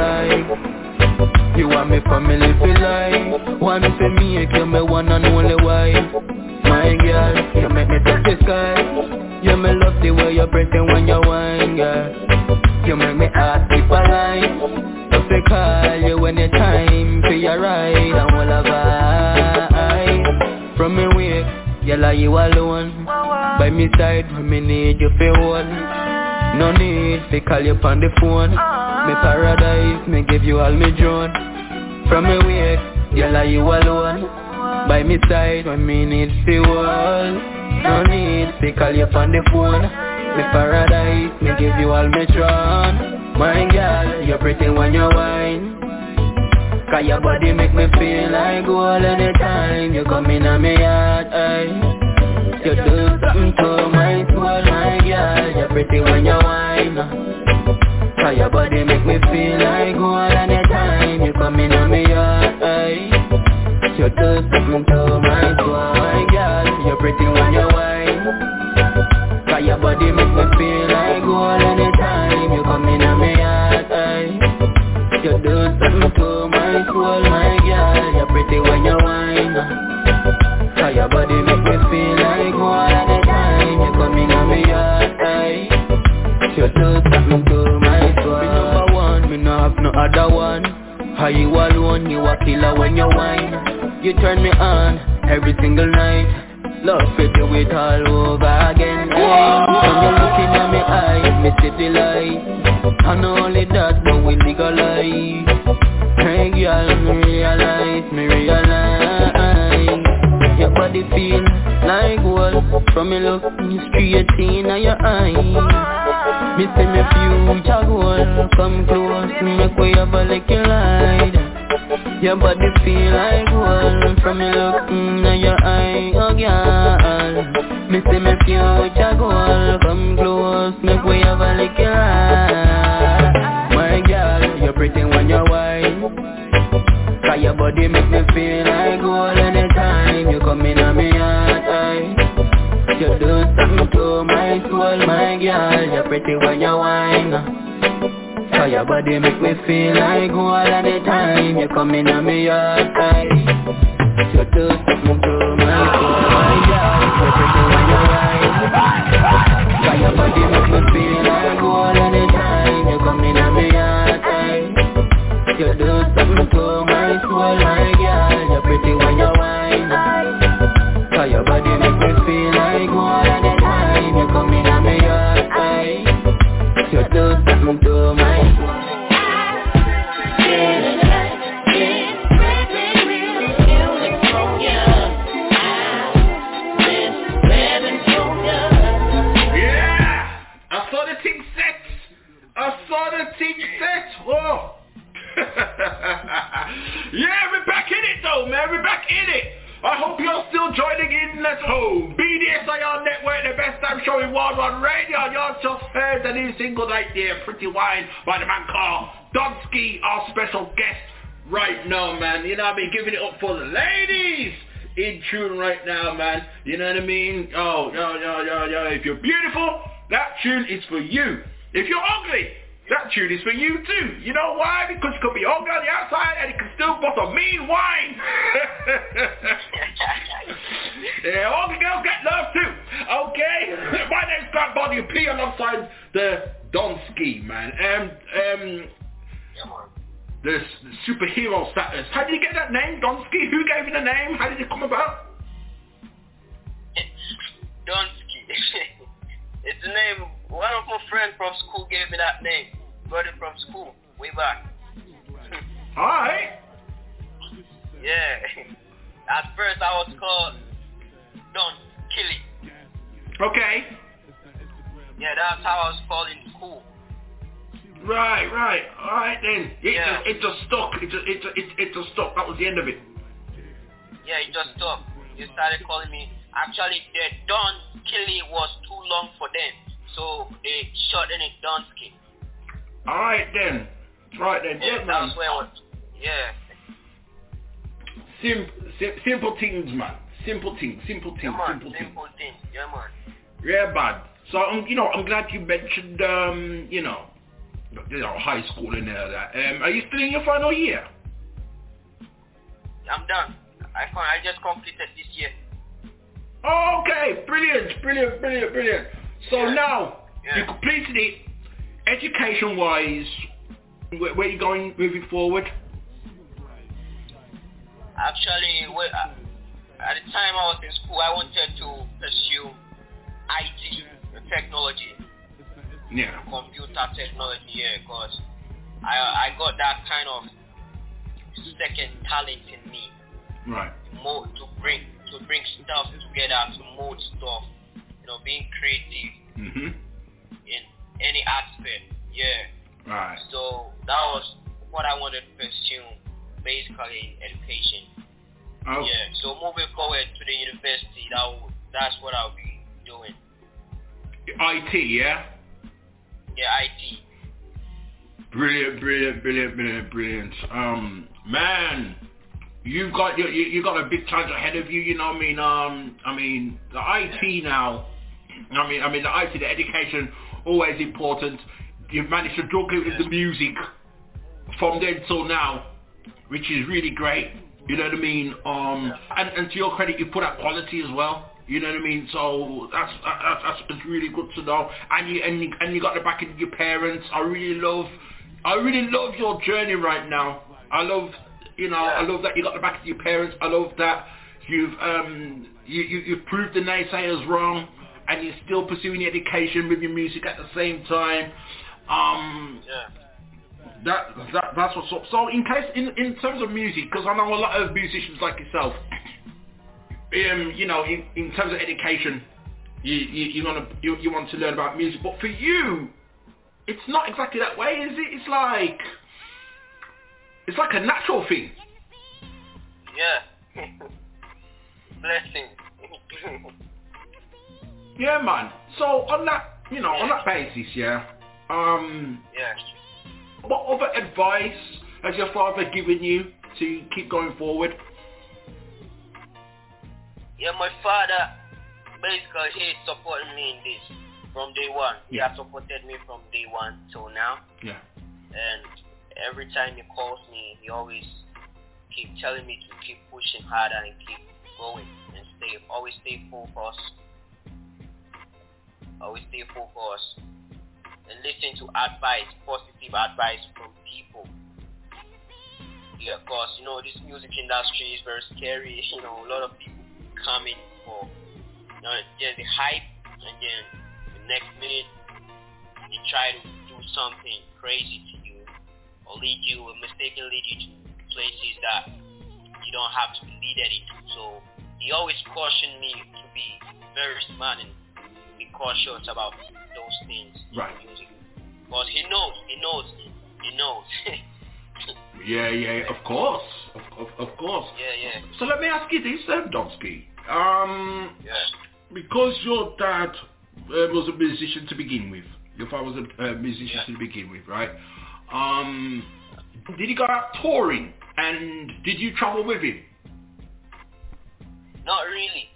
life. You want me family for life. Want me for me, you can be one and only wife. My girl, you make me touch the sky. You me love the way you're breathing when you whine, girl. You make me ask if I like. If they call you any time for your ride, I'm all about. From me way, girl, are you alone? By me side, when me need you for one. No need to call you on the phone. Me paradise, me give you all me drone. From me wake, girl, are you alone? By me side, when me need to wall. No need to call you on the phone. Me paradise, me give you all me tron. My girl, you're pretty when you whine. Cause your body make me feel like gold anytime you come in on me yard, aye. You do something to my soul, my girl. You're pretty when you whine. How your body make me feel like gold anytime you come in on me yard, aye. You do something to my soul, my girl. You're pretty when you whine. How your body make me feel like gold anytime you come in on me yard, aye. You do something to my soul, my girl. You're pretty when you whine. How your body make me feel like all of the time you come in on me yard, aye. You do something to my soul. Me number one, me no have no other one. How you alone, you a killer when you whine. You turn me on every single night. Love fit you with all over again, aye. When you looking at me eye, me see the light. And only that, but we legalize. Hey girl, me realize your body feel like gold. From me look straight in your eyes. Me see me future goal. Come close, make way up like a light. Your body feel like gold. From me look in your eyes, oh girl. Me see me future goal. Come close, make way up like a light. My girl, you're pretty when you're white. Cause your body make me feel like gold anytime you come in on me yard, aye. You do something to my soul, my girl. You're pretty when you whine. Cause your body make me feel like gold anytime you come in on me yard, aye. You do something to my soul, my girl. You're pretty when you whine. Cause your body make me feel like gold anytime you come in on me yard, aye. You do something to my soul, my girl, you're pretty when you whine. Cause your body make me feel like gold anytime you come in on me yard, aye. You do something to my soul. Yeah, I saw the thing set. Oh. Yeah, we're back in it though, man. We're back in it. I hope you're still joining in at home. BDSIR Network, the best damn show in world on radio. Y'all just heard the new single right there, Pretty Wine, by the man called Donskii, our special guest right now, man. You know what I mean? Giving it up for the ladies in tune right now, man. You know what I mean? Oh, yo. If you're beautiful, that tune is for you. If you're ugly, that tune is for you too. You know why? Because it could be ugly on the outside and it can still bust a mean wine. Yeah, ugly girls get love too. Okay? My name's Grant Body P alongside the Donskii, man. The superhero status. How did you get that name, Donskii? Who gave you the name? How did it come about? Donskii. It's the name. One of my friends from school gave me that name. Got it from school, way back. Alright. Yeah. At first I was called Donskii. Okay. Yeah, that's how I was called in school. Right. Alright then. It just stuck. That was the end of it. Yeah, it just stuck. They started calling me. Actually, the Donskii was too long for them. So they shortened it Donskii. Alright then. Yeah, man. Yeah. Simple things, man. Yeah, man. Yeah, man. So, I'm glad you mentioned, high school and all that. Are you still in your final year? I'm done. I just completed this year. Oh, okay. Brilliant. So now, you completed it, education-wise, where are you going moving forward? Actually, at the time I was in school, I wanted to pursue IT technology. Yeah. Computer technology, because I got that kind of second talent in me. Right. More to bring stuff together, to mold stuff. You know, being creative in any aspect. Yeah. Right. So that was what I wanted to pursue, basically in education. Oh. Yeah. So moving forward to the university, that's what I'll be doing. IT, yeah. Yeah, IT. Brilliant. Man, you've got a big challenge ahead of you. You know what I mean? The IT now. I mean, the IT, the education, always important. You've managed to juggle with the music from then till now, which is really great. You know what I mean? And to your credit, you put out quality as well. You know what I mean? So that's really good to know. And you got the backing of your parents. I really love your journey right now. I love that you got the backing of your parents. I love that you've you've proved the naysayers wrong, and you're still pursuing your education with your music at the same time. That's what's up. So in terms of music, because I know a lot of musicians like yourself. In terms of education, you want to learn about music, but for you, it's not exactly that way, is it? It's like a natural thing. Yeah. Blessing. Yeah, man. So on that basis, yeah. Yeah. What other advice has your father given you to keep going forward? Yeah, my father, basically, he's supporting me in this from day one. Yeah. He has supported me from day one till now. Yeah. And every time he calls me, he always keep telling me to keep pushing harder and keep going and always stay focused. And listen to advice, positive advice from people. Yeah, because, this music industry is very scary. A lot of people coming for there's the hype, and then the next minute they try to do something crazy to you or mistakenly lead you to places that you don't have to be leaded into. So he always cautioned me to be very smart and be cautious about those things in music. Because he knows. Yeah, of course. Yeah. So let me ask you this then, Donskii. Because your dad was a musician to begin with, your father was a musician to begin with, right? Did he go out touring, and did you travel with him? Not really.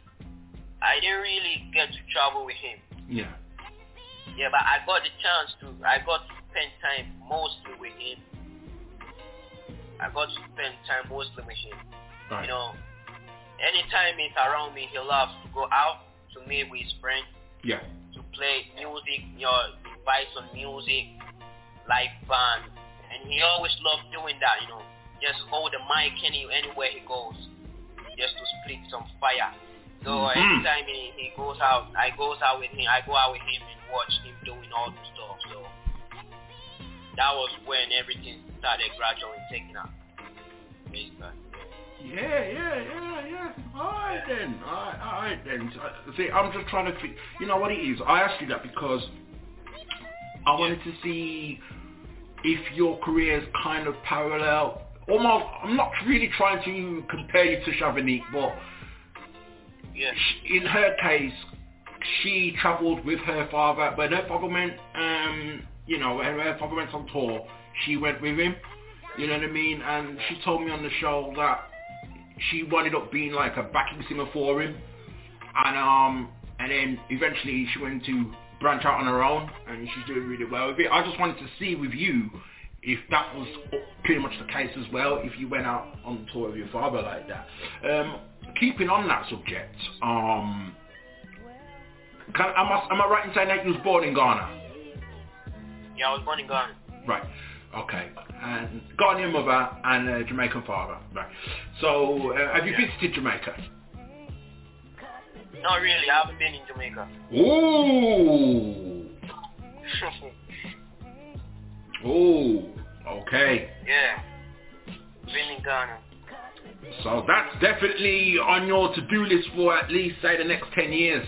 I didn't really get to travel with him. Yeah. Yeah, but I got to spend time mostly with him. Right. Anytime he's around me, he loves to go out to meet with his friends. Yeah. To play music, advice on music, live band. And he always loves doing that, Just hold the mic anywhere he goes, just to split some fire. So anytime he goes out, I go out with him and watch him doing all the stuff, so. That was when everything started gradually taking up. Yeah. All right then. See, I'm just trying to think. You know what it is? I asked you that because I wanted to see if your career is kind of parallel. Almost, I'm not really trying to compare you to Chavanique, but in her case, she travelled with her father. When her father went, when her father went on tour, she went with him. You know what I mean? And she told me on the show that she wound up being like a backing singer for him. And then eventually she went to branch out on her own, and she's doing really well with it. I just wanted to see with you if that was pretty much the case as well, if you went out on tour with your father like that. Keeping on that subject, am I right in saying that you was born in Ghana? Yeah, I was born in Ghana. Right. Okay. And Ghanaian mother and Jamaican father. Right. So, have you visited Jamaica? Not really. I haven't been in Jamaica. Ooh. Okay. Yeah. Vinny Ghana. So that's definitely on your to-do list for at least, say, the next 10 years.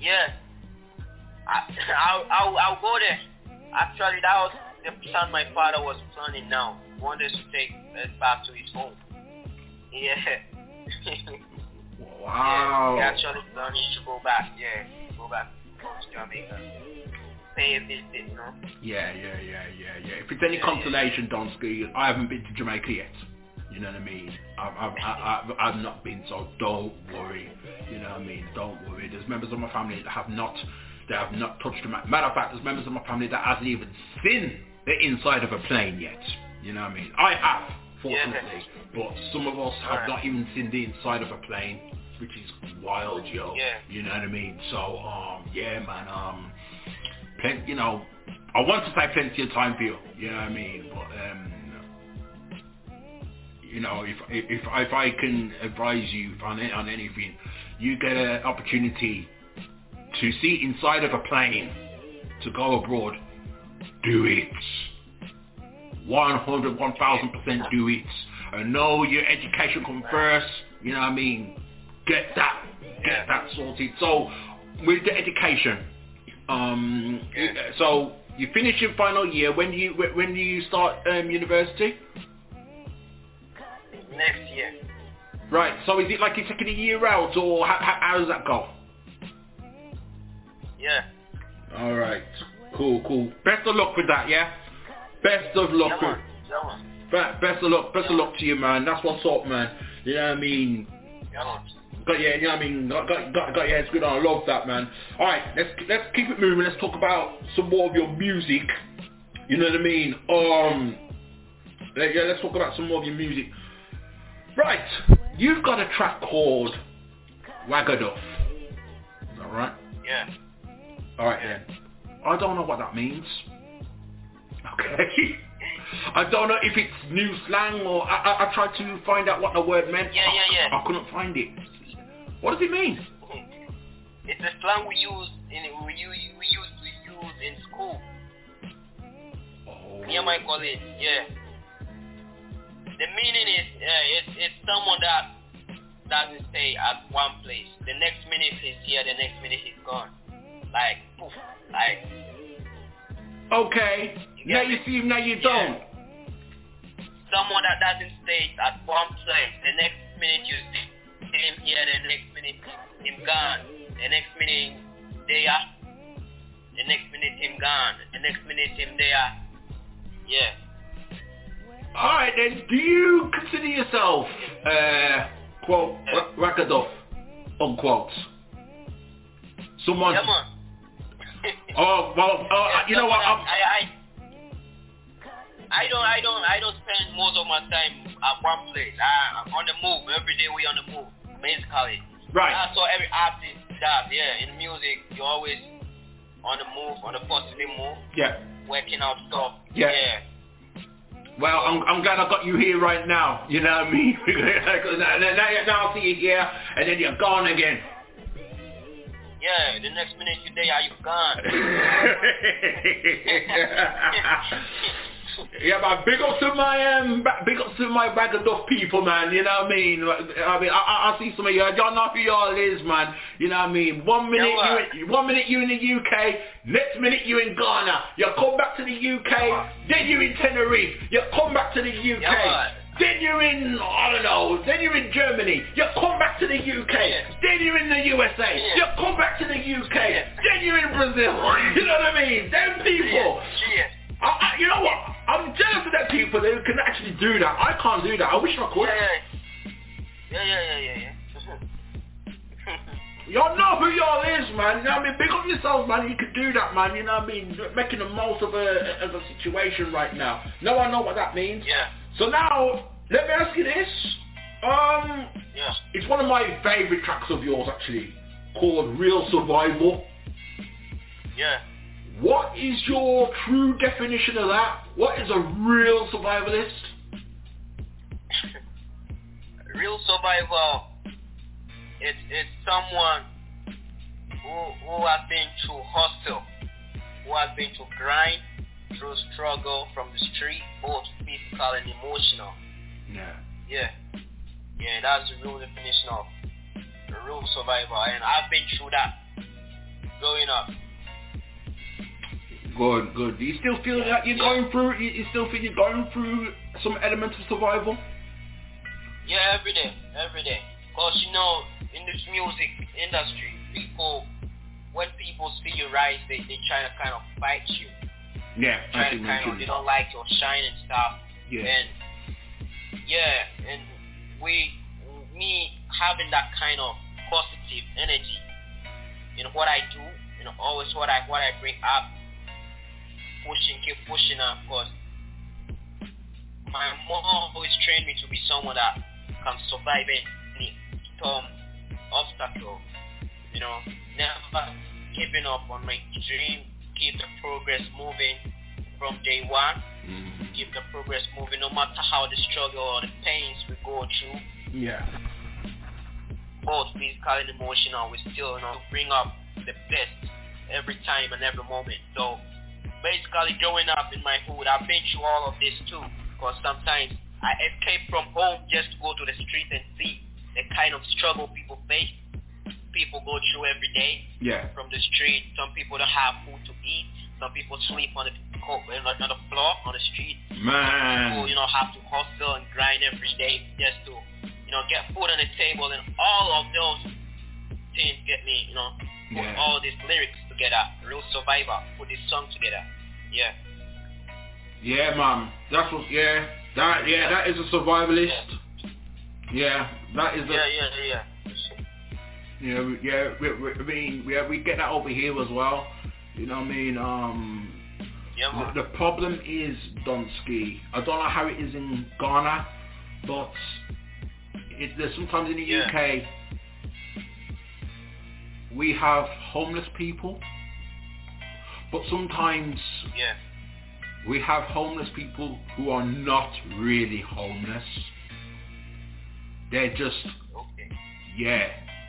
Yeah. I'll go there. Actually, that was the plan my father was planning now. He wanted to take us back to his home. Yeah. Wow. Yeah, he actually planned to go back. Yeah, go back to Jamaica. Pay a visit, you know? Yeah. If it's any consolation, Donskii, I haven't been to Jamaica yet. You know what I mean? I've not been, so don't worry. You know what I mean? Don't worry. There's members of my family that have not touched them. Matter of fact, there's members of my family that hasn't even seen the inside of a plane yet. You know what I mean? I have, fortunately, but some of us have not even seen the inside of a plane, which is wild, yo. Yeah. You know what I mean? So, yeah, man, you know, I want to say plenty of time for you. You know what I mean? But, you know, if I can advise you on anything, you get an opportunity to see inside of a plane, to go abroad, do it. 1,000% do it. And know your education comes first, you know what I mean? Get that sorted. So, with the education, so you finish your final year. When do you start university? Next year. Right, so is it like you're taking a year out, or how does that go? Yeah. All right. Cool. Best of luck with that, yeah? Best of luck. Best of luck to you, man. That's what's up, man. You know what I mean? You know what I mean? Got your heads good on. I love that, man. All right, let's keep it moving. Let's talk about some more of your music. You know what I mean? Let's talk about some more of your music. Right, you've got a track called Wagaduff. Is that right? Yeah. Alright then. I don't know what that means. Okay. I don't know if it's new slang or I tried to find out what the word meant. Yeah. I couldn't find it. What does it mean? It's a slang we use in school. Oh. Near my college. Yeah. The meaning is it's someone that doesn't stay at one place. The next minute he's here, the next minute he's gone. Like, poof, like... Okay, now you see him, now you don't. Someone that doesn't stay at one place, the next minute you see him here, the next minute him gone. The next minute there, the next minute him gone. The next minute him there. Yeah. Alright then, do you consider yourself, quote, Wagaduff, unquote? Someone. Come on. Oh well. Yeah, you know what? I don't spend most of my time at one place. I'm on the move every day. We on the move, basically. Right. So every artist does. Yeah. In music, you're always on the move, on the positive move. Yeah. Working out stuff. Yeah. Well, I'm glad I got you here right now. You know what I mean? now I'll see you here, and then you're gone again. Yeah, the next minute today, are you gone? Yeah, but big up to my Wagaduff people, man. You know what I mean? I see some of you. I don't know who y'all is, man. You know what I mean? One minute you in the UK, next minute you in Ghana. You come back to the UK, then you in Tenerife. You come back to the UK. Yeah, then you're in, I don't know, then you're in Germany, you come back to the UK, then you're in the USA, you come back to the UK, then you're in Brazil, you know what I mean? Them people, you know what, I'm jealous of them people who can actually do that. I can't do that, I wish I could. Yeah. Y'all know who y'all is, man, you know what I mean? Big up yourselves, man, you can do that, man, you know what I mean? Making the most of a situation right now. Now I know what that means. Yeah. So now, let me ask you this. It's one of my favourite tracks of yours, actually, called Real Survival. Yeah. What is your true definition of that? What is a real survivalist? Real survival, it's someone who has been to hustle, who has been to grind, true struggle from the street, both physical and emotional. Yeah. Yeah. Yeah, that's the real definition of the real survivor, and I've been through that growing up. Good, good. Do you still feel that you're going through? You still feel you're going through some elements of survival? Yeah, every day. Cause you know, in this music industry, people, when people see you rise, they try to kind of fight you. Yeah, I think they don't like your shine and stuff. Yeah. And me having that kind of positive energy in what I do, and always what I bring up. Keep pushing up, because my mom always trained me to be someone that can survive any obstacle, you know, never giving up on my dream, keep the progress moving from day one, keep the progress moving no matter how the struggle or the pains we go through, both physical and emotional, we still, you know, bring up the best every time and every moment. So basically, growing up in my hood, I've been through all of this too, because sometimes I escape from home just to go to the street and see the kind of struggle people face, people go through every day. Yeah. From the street, some people don't have food to eat, some people sleep on the floor on the street. Man. Some people, you know, have to hustle and grind every day just to, you know, get food on the table, and all of those things get me, you know. Put all these lyrics together, real survivor, put this song together. Yeah. Yeah, man. That's what. Yeah. That. Yeah. That is a survivalist. Yeah. That is. Yeah. We get that over here as well. You know what I mean? Yeah, the problem is Donskii. I don't know how it is in Ghana, but there's sometimes in the UK. We have homeless people, but sometimes we have homeless people who are not really homeless. They're just,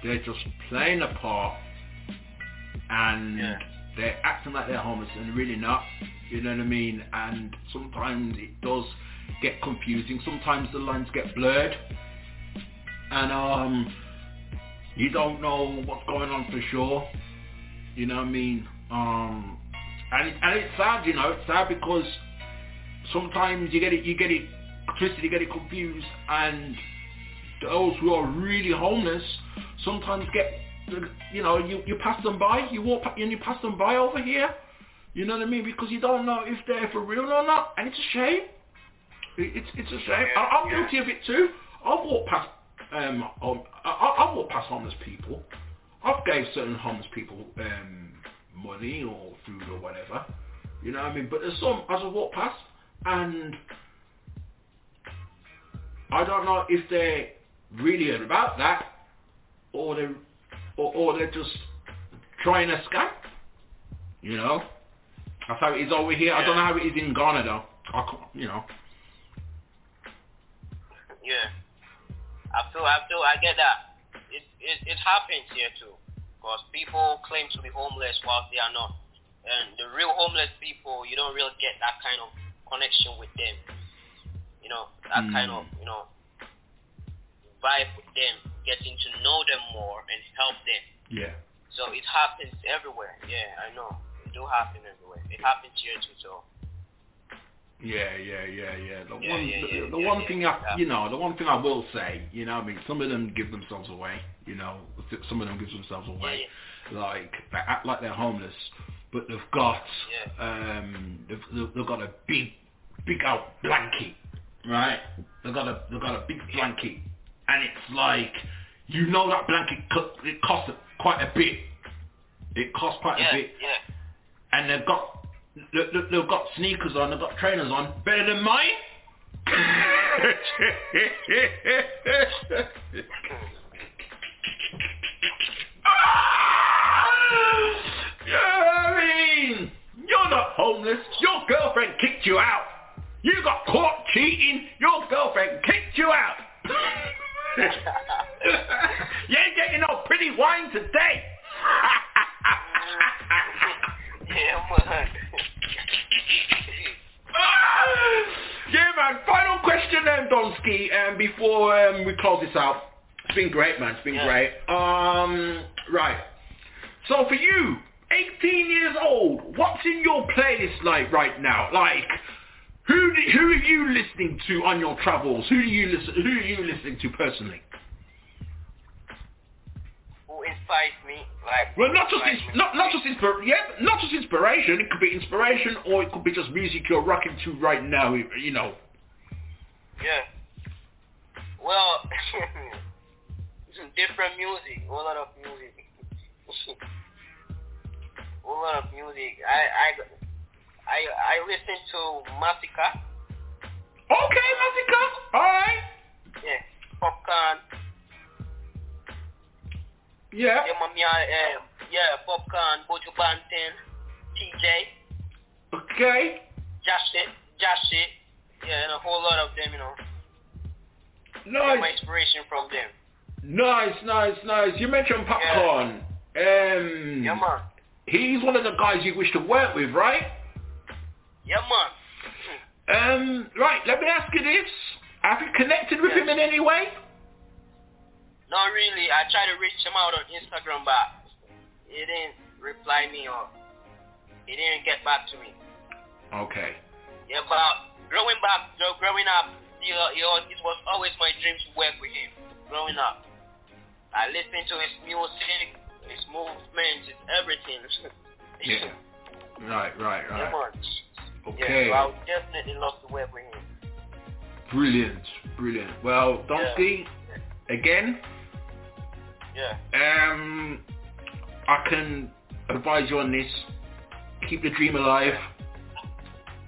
they're just playing a part, and they're acting like they're homeless and really not, you know what I mean? And sometimes it does get confusing. Sometimes the lines get blurred, and you don't know what's going on for sure, you know what I mean? And it's sad, you know, it's sad, because sometimes you get it twisted, you get it confused, and those who are really homeless sometimes get, you know, you pass them by, you walk and you pass them by over here, you know what I mean? Because you don't know if they're for real or not, and it's a shame. It's a shame. I'm guilty of it too. I've walked past. I walk past homeless people. I've gave certain homeless people money or food or whatever, you know what I mean? But there's some as I walk past, and I don't know if they're really about that, or they're just trying to escape. You know, that's how it is over here. I don't know how it is in Ghana though. I can't, you know. Yeah. I feel, I get that. It happens here too, because people claim to be homeless whilst they are not. And the real homeless people, you don't really get that kind of connection with them. You know, that kind of, you know, vibe with them, getting to know them more and help them. Yeah. So it happens everywhere. Yeah, I know. It do happen everywhere. It happens here too, so. Yeah. The one thing I will say, you know what I mean, some of them give themselves away, you know, like, they act like they're homeless, but they've got, they've got a big old blanket, right? They've got a big blanket, and it's like, you know, that blanket, it costs quite a bit. It costs quite a bit. Yeah. And they've got sneakers on, they've got trainers on, better than mine. You know what I mean? You're not homeless, your girlfriend kicked you out. You got caught cheating, your girlfriend kicked you out. You ain't getting no pretty wine today. Yeah, man. Yeah, man. Final question then, Donskii, before we close this out. It's been great, man. It's been great. Right. So for you, 18 years old, what's in your playlist like right now? Like, who are you listening to on your travels? Who are you listening to personally? Inspires me, like, well, not just inspiration. It could be inspiration, or it could be just music you're rocking to right now. You know. Yeah. Well, different music. A lot of music. I listen to Masika. Okay, Masika. All right. Yeah. Popcorn. Yeah. Popcorn, Bojo Banton, TJ. Okay. Josh it. Yeah, and a whole lot of them, you know. Nice. Get my inspiration from them. Nice. You mentioned Popcorn. Yeah. Yeah, man. He's one of the guys you wish to work with, right? Yeah, man. Right, let me ask you this. Have you connected with him in any way? Not really. I try to reach him out on Instagram, but he didn't reply me or he didn't get back to me. Okay. Yeah, but growing up, it was always my dream to work with him. Growing up, I listened to his music, his movements, his everything. Yeah. Right. Okay. Yeah, so I would definitely love to work with him. Brilliant. Well, Donskii, again. Yeah. I can advise you on this. Keep the dream alive.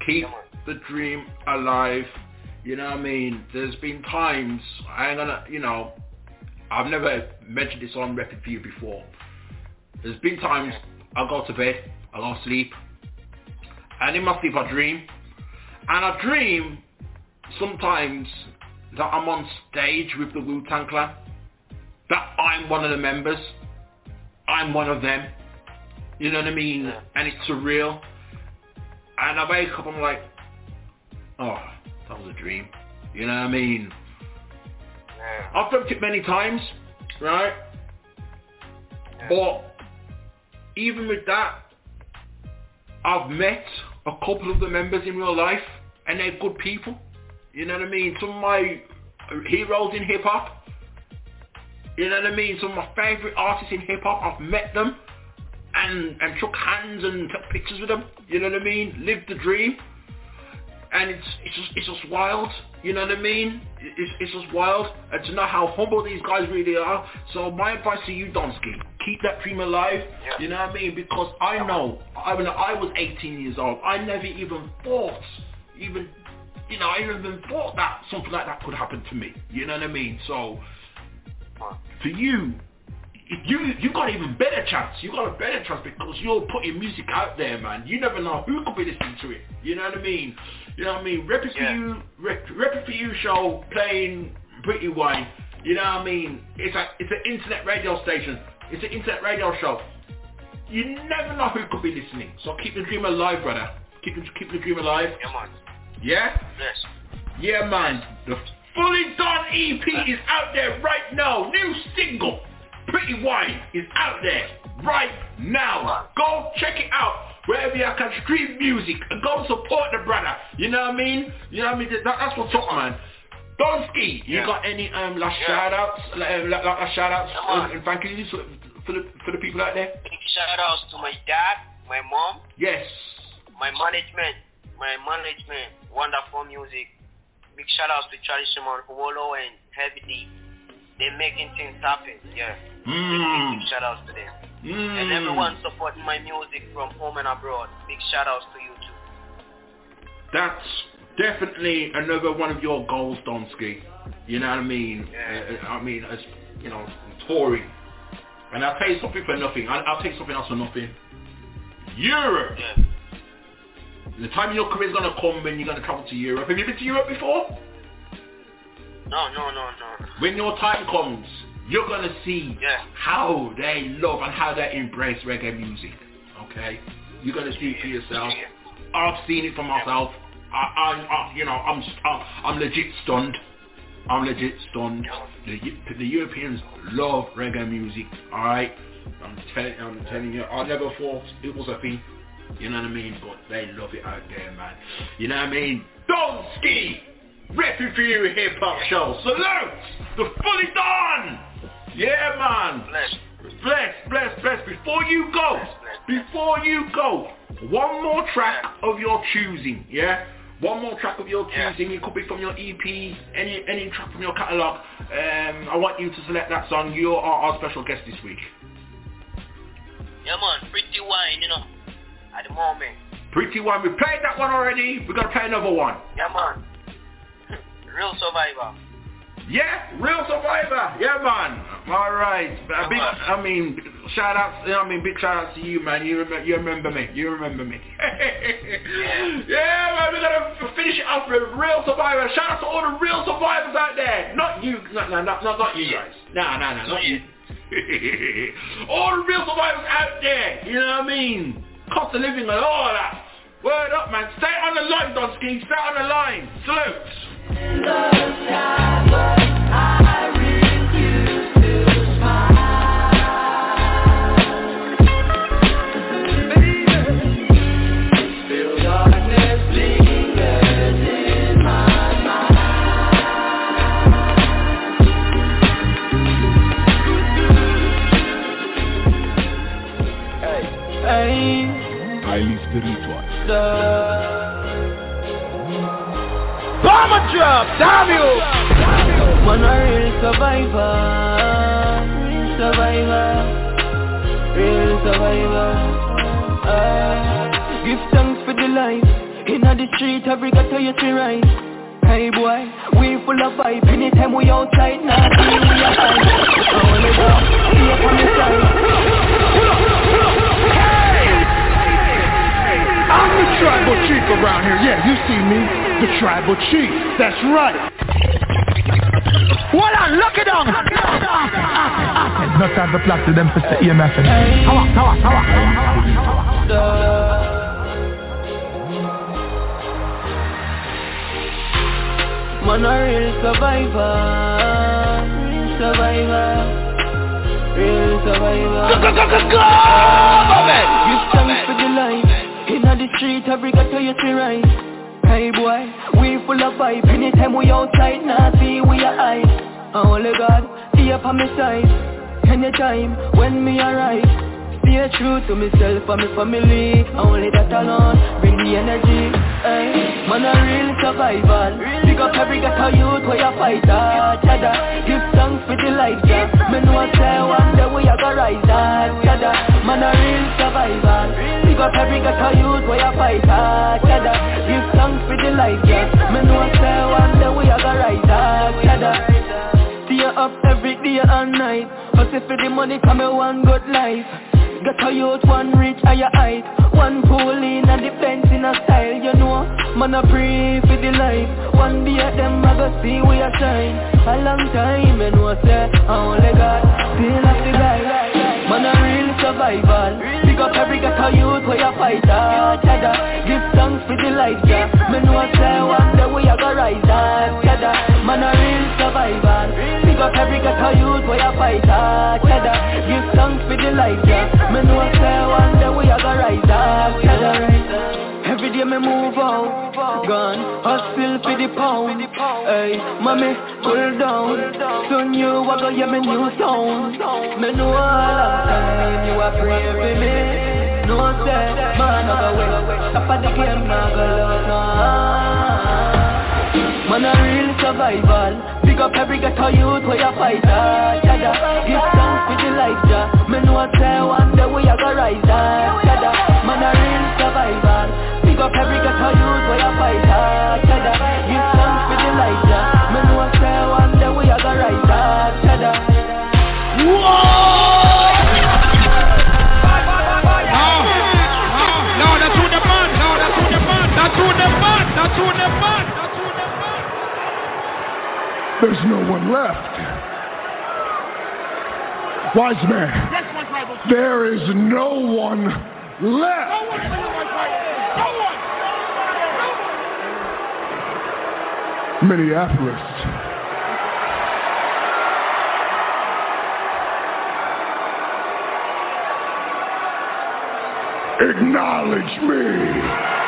Keep the dream alive. You know what I mean? There's been times I've never mentioned this on Record View before. There's been times I go to bed, I go to sleep, and in my sleep I dream. And I dream sometimes that I'm on stage with the Wu-Tang Clan. That I'm one of the members. I'm one of them. You know what I mean? Yeah. And it's surreal. And I wake up, I'm like, oh, that was a dream. You know what I mean? Yeah. I've dreamt it many times, right? Yeah. But even with that, I've met a couple of the members in real life, and they're good people. You know what I mean? Some of my heroes in hip-hop. You know what I mean? Some of my favourite artists in hip-hop, I've met them and shook hands and took pictures with them. You know what I mean? Lived the dream. And it's just wild. You know what I mean? It's just wild. And to know how humble these guys really are. So my advice to you, Donskii, keep that dream alive. Yeah. You know what I mean? Because I was 18 years old. I never even thought, that something like that could happen to me. You know what I mean? So... for you, you got an even better chance. You got a better chance because you're putting music out there, man. You never know who could be listening to it. You know what I mean? Repping for You show playing Pretty Wine. You know what I mean? It's an internet radio station. It's an internet radio show. You never know who could be listening. So keep the dream alive, brother. Keep the dream alive. Come on. Yeah. Yes. Yeah, man. The Fully Done EP is out there right now. New single, Pretty Wine, is out there right now. Go check it out wherever you can stream music and go support the brother. You know what I mean? That's what's up, man. Donskii, you got any last shout-outs? And thank you for the people out there. Big shout-outs to my dad, my mom. Yes. My management, Wonderful Music. Big shout outs to Charlie Shimon, Huolo and Heavy D. They're making things happen, yeah. Big shout outs to them. And everyone supporting my music from home and abroad. Big shout outs to you too. That's definitely another one of your goals, Donskii. You know what I mean? Yeah. As you know, touring. And I'll tell you something for nothing. I'll take something else for nothing. Europe! Yeah. The time in your career is going to come when you're going to travel to Europe. Have you been to Europe before? No. When your time comes, you're going to see how they love and how they embrace reggae music. Okay? You're going to see it for yourself. I've seen it for myself. I'm legit stunned. The Europeans love reggae music. All right, I'm telling you, I never thought it was a thing. You know what I mean? But they love it out there, man. You know what I mean? Donskii, Refugee Hip Hop Show. Salute! The fully done. Yeah, man. Bless. Before you go, one more track of your choosing. Yeah. It could be from your EP, any track from your catalogue. I want you to select that song. You are our special guest this week. Yeah, man, Pretty Wine, you know, at the moment. Pretty Wine, we played that one already. We're going to play another one. Yeah, man. Real Survivor. Yeah, Real Survivor. Yeah, man. All right. Yeah, big shout out to you, man. You remember me. Yeah, man. We're going to finish it off with Real Survivor. Shout out to all the Real Survivors out there. Not you. Not you guys. No, not you. All the Real Survivors out there. You know what I mean? Cost of living and all that. Word up, man. Stay on the line, Donskii. Stay on the line. Salute. Bomber drop, damn you! Man, a real survivor. Give thanks for the life. Inna the street, every ghetto you see rise. Hey boy, we full of vibe. Anytime we outside, nah, we a fight. Roll it up, we up on the side. I'm the tribal chief around here. Yeah, you see me, the tribal chief. That's right. Well, I look it on. It's not time to plot to them for the EMF. Man, a real survivor. Go, for the life. Inna the street, every ghetto you see rise. Hey boy, we full of vibe. Anytime we outside, nah see we a eyes. Only God, see up on me side. Anytime when me arrive, stay true to myself and me family. Only that alone bring the energy. Hey, man a real survivor. Pick up every ghetto youth where you fight hard. Give thanks for the life. Me know I say one day we a go rise hard. Man a real survivor. Got every ghetto youth where you fight hard, cheddar. Give thanks for the life, yeah. Me know say one day we a go rise hard, cheddar. Stay up every day and night. Hustle for the money, come me one good life. Ghetto youth, one rich higher height, one pool in and the fence in a style, you know. Man a pray for the life. One day them a go see we a shine. A long time, me know say only God still have the guy. Man a real survival. Pick up every ghetto youth where you fight hard, cheddar. Give thanks for the life, yeah. Me know I say one day we a go rise hard, cheddar. Man a real survival. Pick up every ghetto youth where you fight hard, cheddar. Give thanks for the life, yeah. Me know I say one day we a go rise hard, cheddar. Every day me move out, gone, hustle for the pound. Ayy, mommy, pull down. Soon you a go hear me new sound. Me know all of time you a pray for me. No say, man a go wait. Stop at the game, man go lose no. Man a real survival. Pick up every ghetto youth where you fight hard, cheddar. Give thanks for the life, jah. Me know say one day we a go rise hard, cheddar. Man a real survival. Pick up every ghetto youth where you fight hard, cheddar. Give thanks for the life, yeah. Me know say one day we a go rise hard, cheddar. Whoa! No, that's who the man. There's no one left. Wise man. There is no one left. Minneapolis. Acknowledge me.